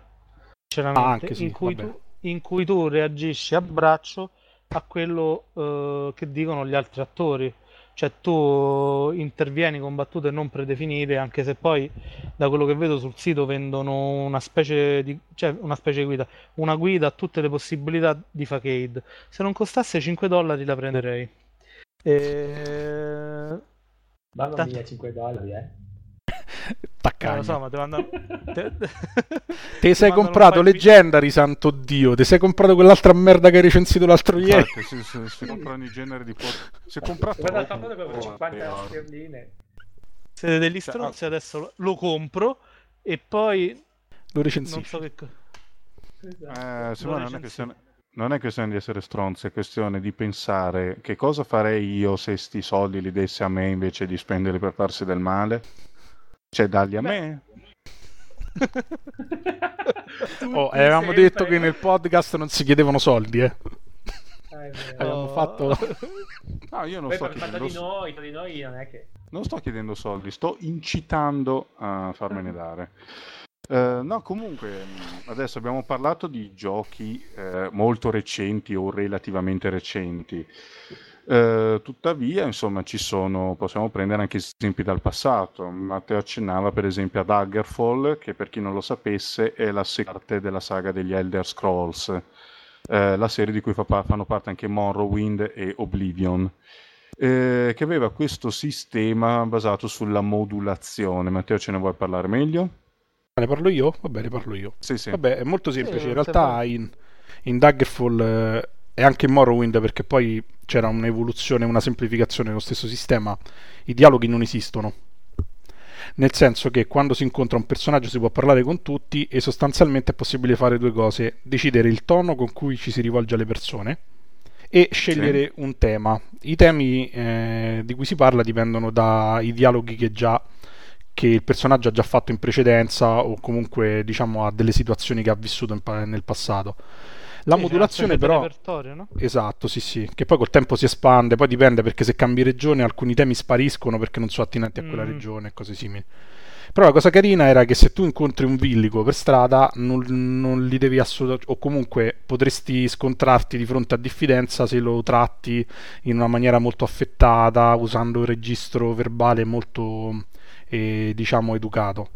sinceramente, ah, anche sì, in, cui tu, in cui tu reagisci a braccio a quello eh, che dicono gli altri attori. Cioè tu intervieni con battute non predefinite, anche se poi da quello che vedo sul sito vendono una specie di cioè una specie di guida, una guida a tutte le possibilità di facade. Se non costasse cinque dollari la prenderei. E... Mamma Tant- mia, cinque dollari, eh. Taccagna. Non lo so, ma te mandano... te... te sei comprato Legendary, video. Santo Dio, te sei comprato quell'altra merda che hai recensito l'altro ieri. Se, se, se comprano i generi di porco. Se comprato per cinquanta sterline. Siete degli stronzi, adesso lo, lo compro e poi lo recensisco. Non so che cosa. Eh, se non, è questione, non è questione di essere stronzi, è questione di pensare che cosa farei io se sti soldi li dessi a me invece di spenderli per farsi del male. Cioè, dagli a Beh. me. Oh, avevamo sempre... detto che nel podcast non si chiedevano soldi, eh. eh avevamo fatto. No, io non Beh, sto chiedendo. Tra di noi, tra di noi non è che. Non sto chiedendo soldi, sto incitando a farmene dare. Uh, no, comunque, adesso abbiamo parlato di giochi eh, molto recenti o relativamente recenti. Uh, tuttavia, insomma, ci sono, possiamo prendere anche esempi dal passato. Matteo accennava per esempio a Daggerfall, che per chi non lo sapesse è la seconda parte della saga degli Elder Scrolls, uh, la serie di cui fa, fanno parte anche Morrowind e Oblivion, eh, che aveva questo sistema basato sulla modulazione. Matteo, ce ne vuoi parlare meglio? Ne parlo io? Vabbè, ne parlo io. Sì, sì. Vabbè, è molto semplice. Sì, in realtà in, in Daggerfall eh, e anche in Morrowind, perché poi c'era un'evoluzione, una semplificazione dello stesso sistema, i dialoghi non esistono, nel senso che quando si incontra un personaggio si può parlare con tutti e sostanzialmente è possibile fare due cose: decidere il tono con cui ci si rivolge alle persone e scegliere sì. un tema. I temi eh, di cui si parla dipendono dai dialoghi che già che il personaggio ha già fatto in precedenza, o comunque diciamo a delle situazioni che ha vissuto in, nel passato. La sì, modulazione però no? Esatto, sì sì, che poi col tempo si espande, poi dipende, perché se cambi regione alcuni temi spariscono perché non sono attinenti a quella mm. regione e cose simili. Però la cosa carina era che se tu incontri un villico per strada non, non li devi assolutamente, o comunque potresti scontrarti di fronte a diffidenza se lo tratti in una maniera molto affettata, usando un registro verbale molto eh, diciamo educato.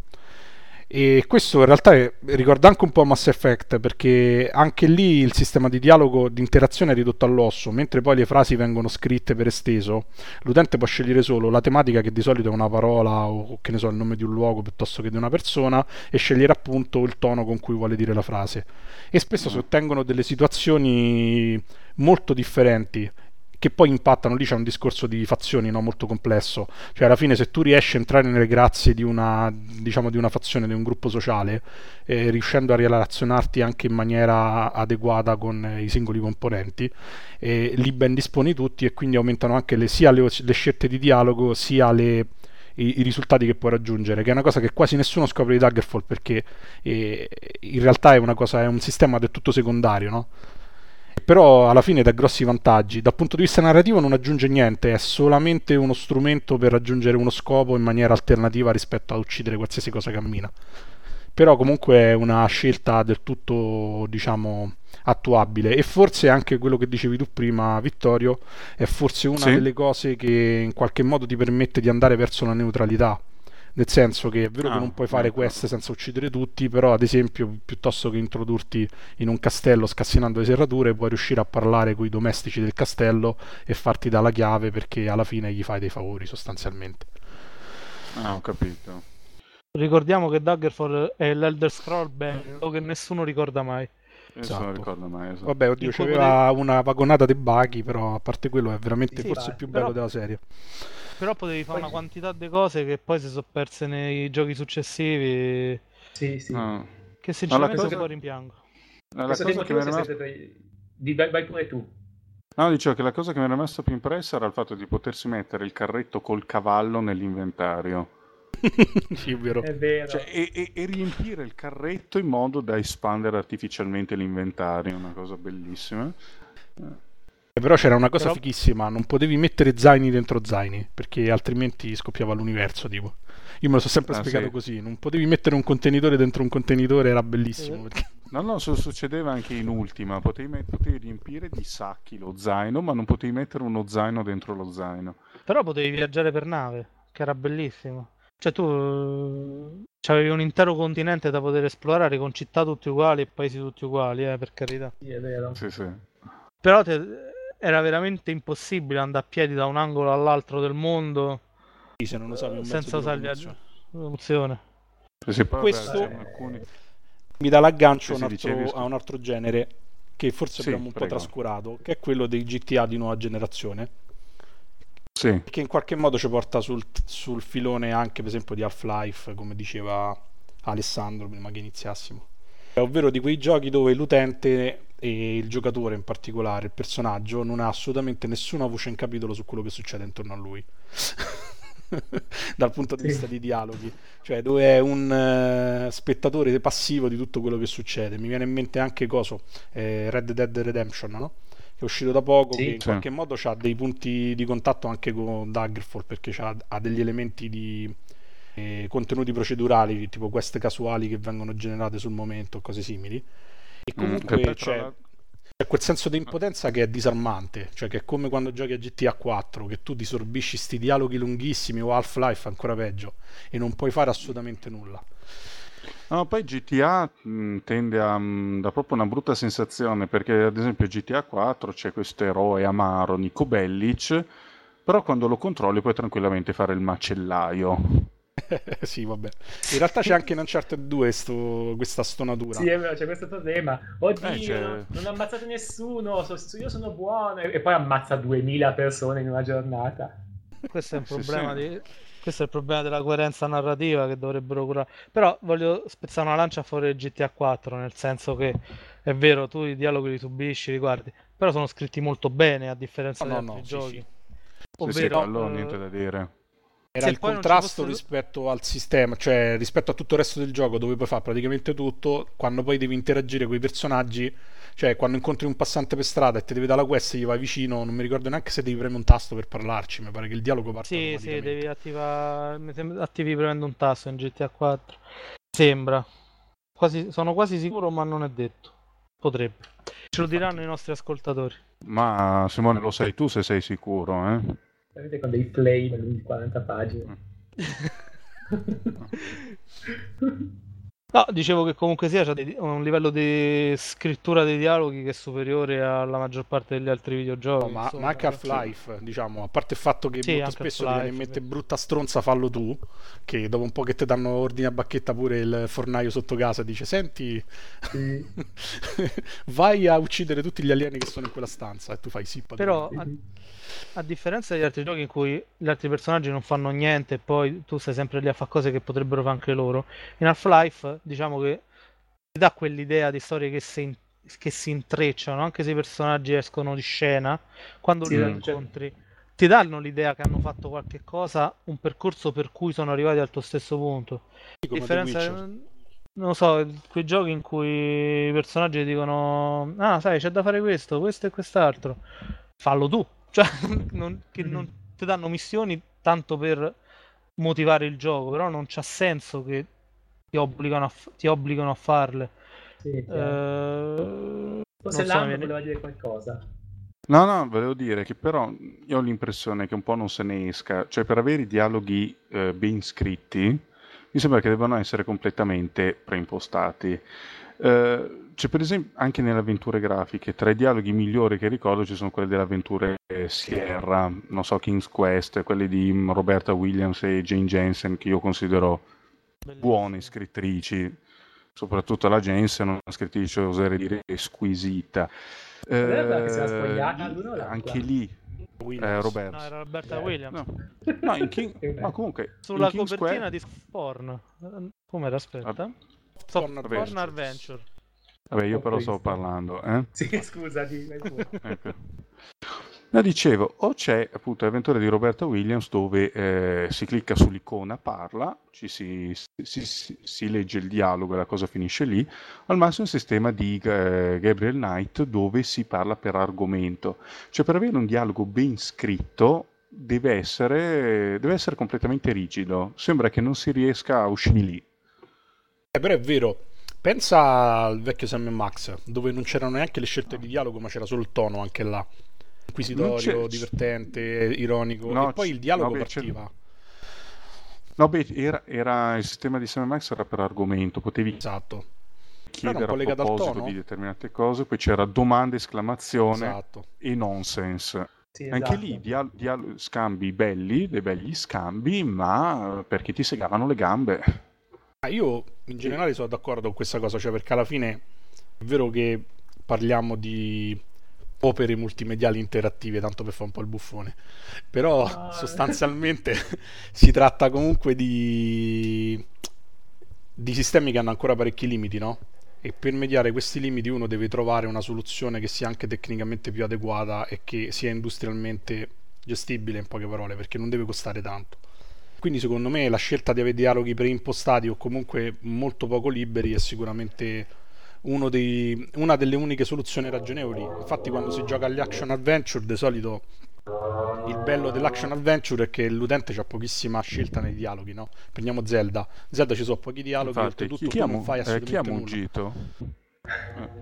E questo in realtà è, ricorda anche un po' Mass Effect, perché anche lì il sistema di dialogo, di interazione è ridotto all'osso, mentre poi le frasi vengono scritte per esteso. L'utente può scegliere solo la tematica, che di solito è una parola o che ne so, il nome di un luogo piuttosto che di una persona, e scegliere appunto il tono con cui vuole dire la frase. E spesso si ottengono delle situazioni molto differenti che poi impattano. Lì c'è un discorso di fazioni, no? Molto complesso, cioè alla fine se tu riesci a entrare nelle grazie di una, diciamo, di una fazione, di un gruppo sociale, eh, riuscendo a relazionarti anche in maniera adeguata con i singoli componenti, eh, li ben disponi tutti, e quindi aumentano anche le, sia le, le scelte di dialogo sia le I, i risultati che puoi raggiungere, che è una cosa che quasi nessuno scopre di Daggerfall, perché eh, in realtà è una cosa, è un sistema del tutto secondario, no? Però alla fine dà grossi vantaggi. Dal punto di vista narrativo non aggiunge niente, è solamente uno strumento per raggiungere uno scopo in maniera alternativa rispetto a uccidere qualsiasi cosa cammina. Però comunque è una scelta del tutto, diciamo, attuabile, e forse anche quello che dicevi tu prima, Vittorio, è forse una sì. delle cose che in qualche modo ti permette di andare verso la neutralità, nel senso che è vero ah, che non puoi fare quest senza uccidere tutti, però ad esempio piuttosto che introdurti in un castello scassinando le serrature, puoi riuscire a parlare con i domestici del castello e farti dare la chiave, perché alla fine gli fai dei favori sostanzialmente. Ah, ho capito. Ricordiamo che Daggerfall è l'Elder Scroll bello che nessuno ricorda mai. Esatto. Non ricordo mai. Esatto. Vabbè, oddio, c'era potevi... una vagonata di bughi, però a parte quello è veramente sì, forse il più bello però... della serie. Però potevi fare poi... una quantità di cose che poi si sono perse nei giochi successivi. Sì, sì. No. Che sinceramente sono un po' rimpiango. La cosa che mi è rimasta... Vai pure tu. No, dicevo che la cosa che mi è rimasta più impressa era il fatto di potersi mettere il carretto col cavallo nell'inventario. Sì, vero. È vero. Cioè, e, e, e riempire il carretto in modo da espandere artificialmente l'inventario, una cosa bellissima. Però c'era una cosa Però... fighissima, non potevi mettere zaini dentro zaini, perché altrimenti scoppiava l'universo, tipo. Io me lo so sempre ah, spiegato sì. così, non potevi mettere un contenitore dentro un contenitore, era bellissimo. Eh. Perché... No, no, succedeva anche in ultima, potevi, potevi riempire di sacchi lo zaino, ma non potevi mettere uno zaino dentro lo zaino. Però potevi viaggiare per nave, che era bellissimo. Cioè tu c'avevi un intero continente da poter esplorare con città tutti uguali e paesi tutti uguali, eh, per carità. Sì, è vero. Sì, sì. Però te... era veramente impossibile andare a piedi da un angolo all'altro del mondo sì, se non lo sapevi, senza usare la funzione. Questo è... alcuni... mi dà l'aggancio a un, altro, a un altro genere che forse sì, abbiamo un prego. po' trascurato, che è quello dei G T A di nuova generazione. Sì. Che in qualche modo ci porta sul, sul filone anche per esempio di Half-Life, come diceva Alessandro prima che iniziassimo, ovvero di quei giochi dove l'utente e il giocatore in particolare, il personaggio, non ha assolutamente nessuna voce in capitolo su quello che succede intorno a lui dal punto di sì. vista di dialoghi, cioè dove è un uh, spettatore passivo di tutto quello che succede. Mi viene in mente anche coso eh, Red Dead Redemption, no? Che è uscito da poco, sì, che in cioè. qualche modo ha dei punti di contatto anche con Daggerfall, perché c'ha, ha degli elementi di eh, contenuti procedurali, tipo queste casuali che vengono generate sul momento, cose simili. E comunque mm, c'è, la... c'è quel senso di impotenza che è disarmante, cioè che è come quando giochi a G T A quattro, che tu ti sorbisci sti dialoghi lunghissimi, o Half-Life ancora peggio, e non puoi fare assolutamente nulla. No, poi G T A mh, tende a mh, dà proprio una brutta sensazione, perché ad esempio G T A quattro c'è questo eroe amaro Nico Bellic, però quando lo controlli puoi tranquillamente fare il macellaio. Sì, vabbè, in realtà c'è anche in Uncharted due sto, questa stonatura. Sì, è vero, c'è questo problema. Oddio, eh, cioè... non ammazzate nessuno, so, io sono buono, e poi ammazza duemila persone in una giornata. Questo è un problema sì, sì. di... Questo è il problema della coerenza narrativa che dovrebbero curare. Però voglio spezzare una lancia fuori del G T A quattro, nel senso che è vero, tu i dialoghi li subisci, li guardi, però sono scritti molto bene a differenza no, di no, altri no, giochi. Sì, sì. Ovvero, sì, sì, quello, niente da dire. Era il contrasto fosse... rispetto al sistema, cioè rispetto a tutto il resto del gioco, dove puoi fare praticamente tutto, quando poi devi interagire con i personaggi, cioè quando incontri un passante per strada e ti deve dare la quest e gli vai vicino, non mi ricordo neanche se devi premere un tasto per parlarci, mi pare che il dialogo parta sì, sì, devi attivare attivi premendo un tasto in G T A quattro, sembra quasi, sono quasi sicuro, ma non è detto, potrebbe, ce lo diranno i nostri ascoltatori. Ma Simone, lo sai tu se sei sicuro, eh? Vedete con dei play di quaranta pagine. No, dicevo che comunque sia c'è un livello di scrittura dei dialoghi che è superiore alla maggior parte degli altri videogiochi. No, ma, insomma, ma anche Half-Life, sì. diciamo, a parte il fatto che sì, molto spesso ti viene in mente brutta stronza, fallo tu, che dopo un po' che ti danno ordine a bacchetta pure il fornaio sotto casa dice senti, sì. vai a uccidere tutti gli alieni che sono in quella stanza, e tu fai sì. Però a, a differenza degli altri giochi in cui gli altri personaggi non fanno niente e poi tu sei sempre lì a fare cose che potrebbero fare anche loro, in Half-Life diciamo che ti dà quell'idea di storie che si, in- che si intrecciano, anche se i personaggi escono di scena, quando sì, li incontri certo. ti danno l'idea che hanno fatto qualche cosa, un percorso per cui sono arrivati al tuo stesso punto. Sì, come differenza, The Witcher. Non lo so, quei giochi in cui i personaggi dicono ah sai c'è da fare questo, questo e quest'altro, fallo tu, cioè non, che mm-hmm. non ti danno missioni tanto per motivare il gioco, però non c'ha senso che Ti obbligano, a, ti obbligano a farle. Sì, certo. eh, Forse Lambo so, voleva dire qualcosa. No, no, volevo dire che però io ho l'impressione che un po' non se ne esca. Cioè, per avere i dialoghi eh, ben scritti, mi sembra che debbano essere completamente preimpostati. Eh, cioè, per esempio, anche nelle avventure grafiche, tra i dialoghi migliori che ricordo ci sono quelli delle avventure eh, Sierra, non so, King's Quest, quelli di Roberta Williams e Jane Jensen, che io considero... Bellissimo. Buone scrittrici, soprattutto la James è una scrittrice, oserei dire, squisita. Eh, che si era spogliata l'una anche lì. Eh, Roberta. No, era Roberta Williams. No, no in King... ma comunque sulla in copertina Square... di Porn. Come era, aspetta? So... Porn Adventure. Porn Adventure. Vabbè, io però stavo parlando, eh? Sì, scusati. Ecco. No, dicevo, o c'è appunto l'avventura di Roberta Williams dove eh, si clicca sull'icona, parla, ci si, si, si, si legge il dialogo e la cosa finisce lì, al massimo il sistema di eh, Gabriel Knight dove si parla per argomento. Cioè per avere un dialogo ben scritto deve essere, deve essere completamente rigido, sembra che non si riesca a uscire lì. Eh, però è vero. Pensa al vecchio Sam and Max, dove non c'erano neanche le scelte di dialogo, ma c'era solo il tono anche là. Inquisitorio, divertente, ironico. No, e poi il dialogo no, beh, partiva. No, beh, era, era il sistema di Sam and Max era per argomento, potevi esatto. chiedere a proposito di determinate cose, poi c'era domanda, esclamazione esatto. e nonsense. Sì, esatto. Anche lì dia- dia- scambi belli, dei begli scambi, ma perché ti segavano le gambe. Ah, io in generale sono d'accordo con questa cosa, cioè perché alla fine è vero che parliamo di opere multimediali interattive, tanto per fare un po' il buffone, però ah. sostanzialmente si tratta comunque di di sistemi che hanno ancora parecchi limiti, no? E per mediare questi limiti uno deve trovare una soluzione che sia anche tecnicamente più adeguata e che sia industrialmente gestibile, in poche parole, perché non deve costare tanto. Quindi secondo me la scelta di avere dialoghi preimpostati o comunque molto poco liberi è sicuramente uno dei, una delle uniche soluzioni ragionevoli. Infatti quando si gioca agli action adventure di solito il bello dell'action adventure è che l'utente c'ha pochissima scelta nei dialoghi, no? Prendiamo Zelda, Zelda ci sono pochi dialoghi. Infatti, tutto chi tu non fai assolutamente eh, chi ha mugito?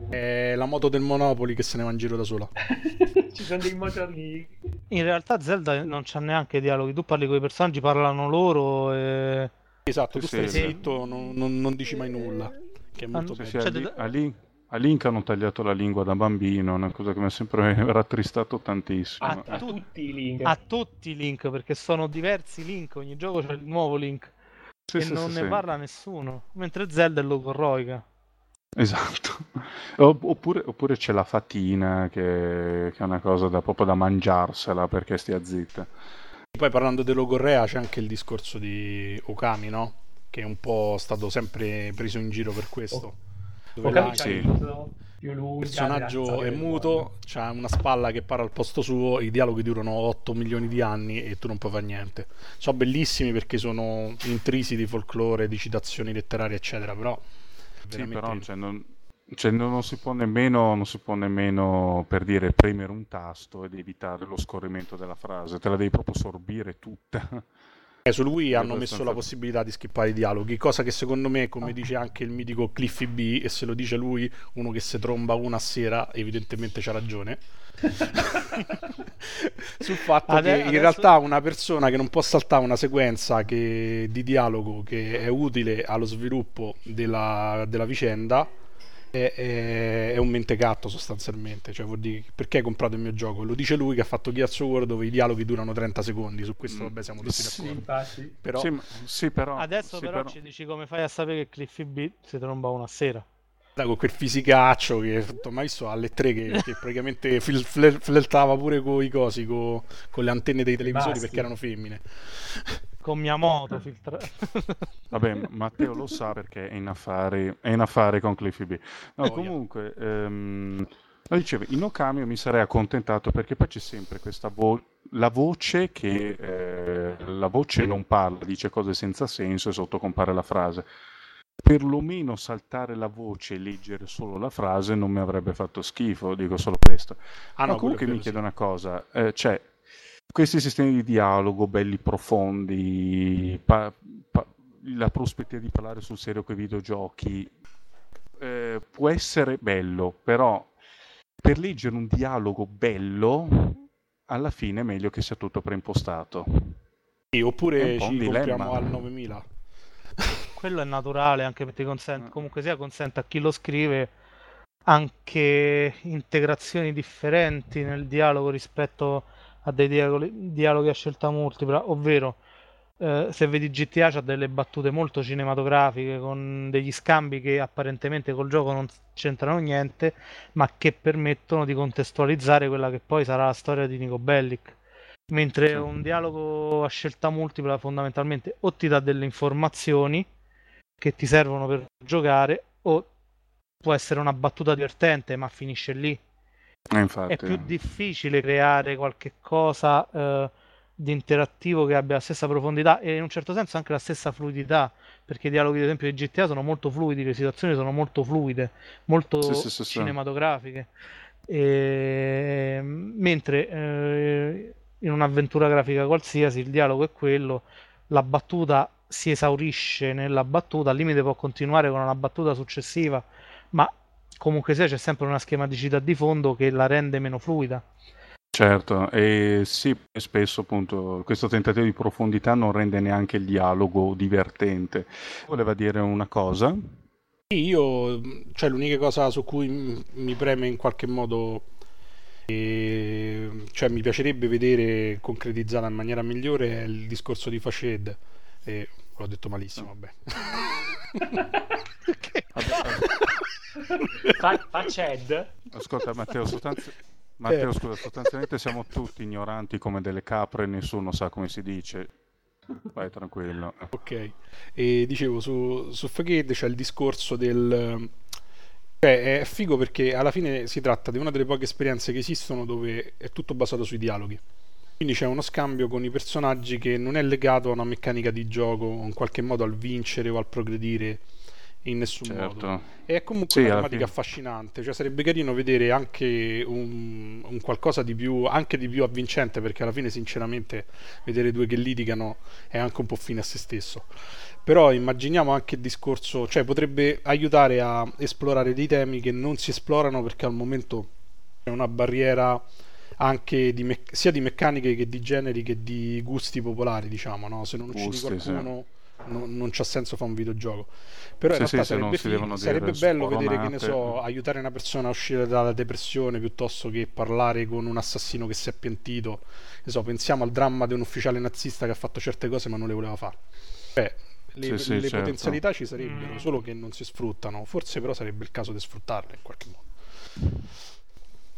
È la moto del Monopoli che se ne va in giro da sola. Ci sono dei motorlini. In realtà Zelda non c'ha neanche dialoghi. Tu parli con i personaggi, parlano loro. E... Esatto, tu sì, stai zitto, sì. non, non, non dici mai nulla. Che è molto sì, sì, cioè, a, a, Link, a Link hanno tagliato la lingua da bambino, una cosa che mi ha sempre rattristato tantissimo. A, a tutti i Link. A tutti i Link, perché sono diversi Link. Ogni gioco c'è il nuovo Link. Sì, e sì, non sì, ne sì. parla nessuno. Mentre Zelda è logorroica. Esatto, oppure, oppure c'è la fatina che, che è una cosa da, proprio da mangiarsela perché stia zitta. Poi parlando dell'Ogorrea c'è anche il discorso di Okami, no? Che è un po' stato sempre preso in giro per questo. Dove Okami sì. più lunga, il personaggio è muto, c'ha una spalla che parla al posto suo, i dialoghi durano otto milioni di anni e tu non puoi fare niente. Sono bellissimi perché sono intrisi di folklore, di citazioni letterarie eccetera, però sì, però cioè, non, cioè, non si può nemmeno non si può nemmeno per dire premere un tasto ed evitare lo scorrimento della frase, te la devi proprio sorbire tutta. Eh, su lui hanno messo la possibilità di skippare i dialoghi, cosa che secondo me, come dice anche il mitico Cliffy B, e se lo dice lui, uno che se tromba una sera evidentemente c'ha ragione. Sul fatto Adè, che adesso... in realtà una persona che non può saltare una sequenza che... di dialogo che è utile allo sviluppo della, della vicenda è, è... è un mentecatto sostanzialmente, cioè vuol dire perché hai comprato il mio gioco, lo dice lui che ha fatto Gears of War dove i dialoghi durano trenta secondi. Su questo vabbè siamo tutti d'accordo, sì, però... Sì, sì, però... adesso sì, però, però ci dici come fai a sapere che Cliffy B si tromba una sera con quel fisicaccio che mi ha visto alle tre che, che praticamente flirtava pure con i cosi, con, con le antenne dei televisori. Basti. Perché erano femmine con mia moto filtra... Vabbè, Matteo lo sa perché è in affari, è in affari con Cliffy B. No, oh, comunque yeah. ehm, lo dicevo, in Okami mi sarei accontentato perché poi c'è sempre questa vo- la voce che eh, la voce non parla, dice cose senza senso e sotto compare la frase. Perlomeno saltare la voce e leggere solo la frase non mi avrebbe fatto schifo, dico solo questo. Ah, no, ma comunque mi chiedo sì. una cosa, eh, cioè questi sistemi di dialogo belli profondi, pa- pa- la prospettiva di parlare sul serio con i videogiochi eh, può essere bello, però per leggere un dialogo bello alla fine è meglio che sia tutto preimpostato. Sì, oppure ci compriamo al novemila. Quello è naturale, anche perché consente, comunque sia consente a chi lo scrive anche integrazioni differenti nel dialogo rispetto a dei dialoghi, dialoghi a scelta multipla, ovvero eh, se vedi G T A c'ha delle battute molto cinematografiche, con degli scambi che apparentemente col gioco non c'entrano niente, ma che permettono di contestualizzare quella che poi sarà la storia di Nico Bellic. Mentre un dialogo a scelta multipla fondamentalmente o ti dà delle informazioni che ti servono per giocare, o può essere una battuta divertente ma finisce lì. Infatti, è più difficile creare qualche cosa eh, di interattivo che abbia la stessa profondità e in un certo senso anche la stessa fluidità, perché i dialoghi ad esempio di G T A sono molto fluidi, le situazioni sono molto fluide, molto sì, sì, cinematografiche sì. E... mentre eh, in un'avventura grafica qualsiasi il dialogo è quello, la battuta si esaurisce nella battuta, al limite può continuare con una battuta successiva, ma comunque sia c'è sempre una schematicità di fondo che la rende meno fluida. Certo, e sì, spesso appunto questo tentativo di profondità non rende neanche il dialogo divertente. Voleva dire una cosa? Sì, io, cioè l'unica cosa su cui mi preme in qualche modo, eh, cioè mi piacerebbe vedere concretizzata in maniera migliore è il discorso di Façade. Eh, l'ho detto malissimo, vabbè. Che... Fa- Façade. Ascolta Matteo, sostanzi... Matteo eh. scusa, sostanzialmente siamo tutti ignoranti come delle capre, nessuno sa come si dice. Vai tranquillo. Ok. E dicevo su, su Façade c'è il discorso del, cioè è figo perché alla fine si tratta di una delle poche esperienze che esistono dove è tutto basato sui dialoghi. Quindi c'è uno scambio con i personaggi che non è legato a una meccanica di gioco o in qualche modo al vincere o al progredire in nessun certo. modo. E è comunque sì, una tematica affascinante, cioè sarebbe carino vedere anche un, un qualcosa di più, anche di più avvincente, perché alla fine sinceramente vedere due che litigano è anche un po' fine a se stesso. Però immaginiamo anche il discorso, cioè potrebbe aiutare a esplorare dei temi che non si esplorano perché al momento è una barriera anche di me- sia di meccaniche che di generi che di gusti popolari, diciamo, no? Se non uccidi gusti, qualcuno sì. non, non c'ha senso fare un videogioco, però in sì, realtà sì, sarebbe, figo, sarebbe bello vedere, che ne so, aiutare una persona a uscire dalla depressione piuttosto che parlare con un assassino che si è pentito, ne so, pensiamo al dramma di un ufficiale nazista che ha fatto certe cose ma non le voleva fare. Beh, le, sì, sì, le certo. potenzialità ci sarebbero, solo che non si sfruttano, forse però sarebbe il caso di sfruttarle in qualche modo.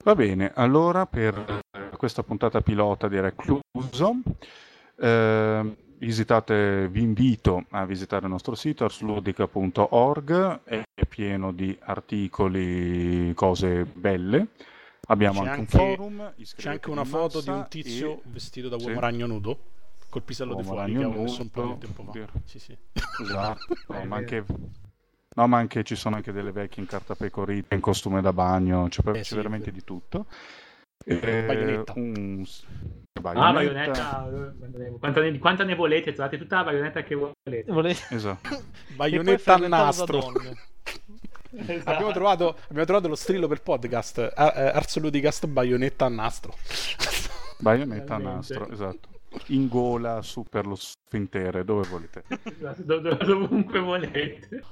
Va bene, allora per questa puntata pilota direi chiuso. Eh, visitate, vi invito a visitare il nostro sito ars ludica punto org, è pieno di articoli, cose belle. Abbiamo c'è anche un forum, c'è anche una foto di un tizio e... vestito da uomo sì. ragno nudo col pisello uomo di fuori che avevo messo un po' di tempo fa. Sì, sì. Esatto, no, ma anche No, ma anche ci sono anche delle vecchie in cartapecorita, in costume da bagno, cioè, eh, c'è sì, veramente sì. di tutto. Eh, baionetta. Un... baionetta. Ah, baionetta. Quanta ne, quanta ne volete? Trovate tutta la baionetta che volete. Esatto. Baionetta al nastro. Esatto. Abbiamo trovato, abbiamo trovato lo strillo per podcast. Ars Ludicast baionetta al nastro. Baionetta al nastro, esatto. In gola, su per lo sfintere, dove volete. Esatto, dov- dovunque volete.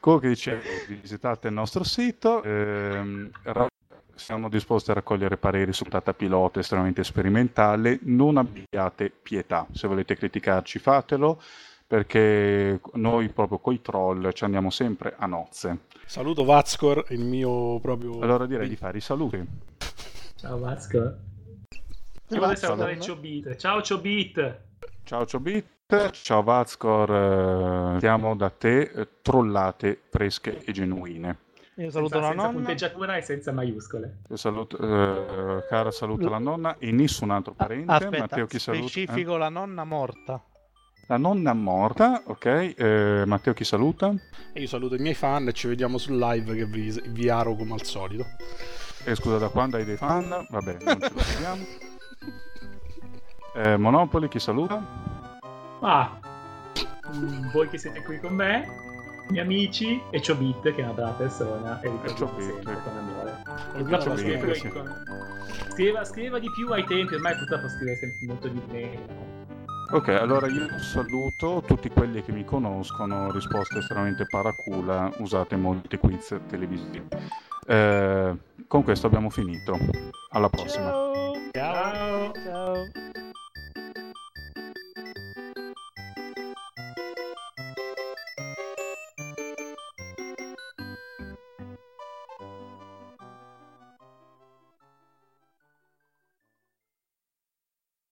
Come dicevo, visitate il nostro sito, ehm, siamo disposti a raccogliere pareri su puntata pilota estremamente sperimentale, non abbiate pietà, se volete criticarci fatelo, perché noi proprio coi troll ci andiamo sempre a nozze. Saluto Vazcor, il mio proprio... Allora direi di fare i saluti. Ciao Vazcor. Ciao Ciobit. Ciao Ciobit. Ciao Ciobit. Ciao Vazcor, siamo da te, trollate fresche e genuine. Io saluto senza, la senza nonna. Senza punteggiatura e senza maiuscole. Io saluto, eh, cara, saluto la nonna e nessun altro parente. Aspetta, Matteo, chi saluta? Specifico eh? La nonna morta. La nonna morta, ok. Eh, Matteo, chi saluta? Io saluto i miei fan e ci vediamo sul live che vi, vi aro come al solito. Eh, scusa, da quando hai dei fan? Vabbè, non ci vediamo. eh, Monopoli, chi saluta? Ah, voi che siete qui con me, miei amici, e Ciobit che è una brava persona, e ricordo sempre con amore. Purtroppo scriva, sì. scriva, scriva di più ai tempi, ormai purtroppo scrive sempre molto di meno. Ok, allora io saluto tutti quelli che mi conoscono, risposte estremamente paracula, usate molti quiz televisivi. Eh, con questo abbiamo finito, alla prossima. Ciao! Ciao! Ciao.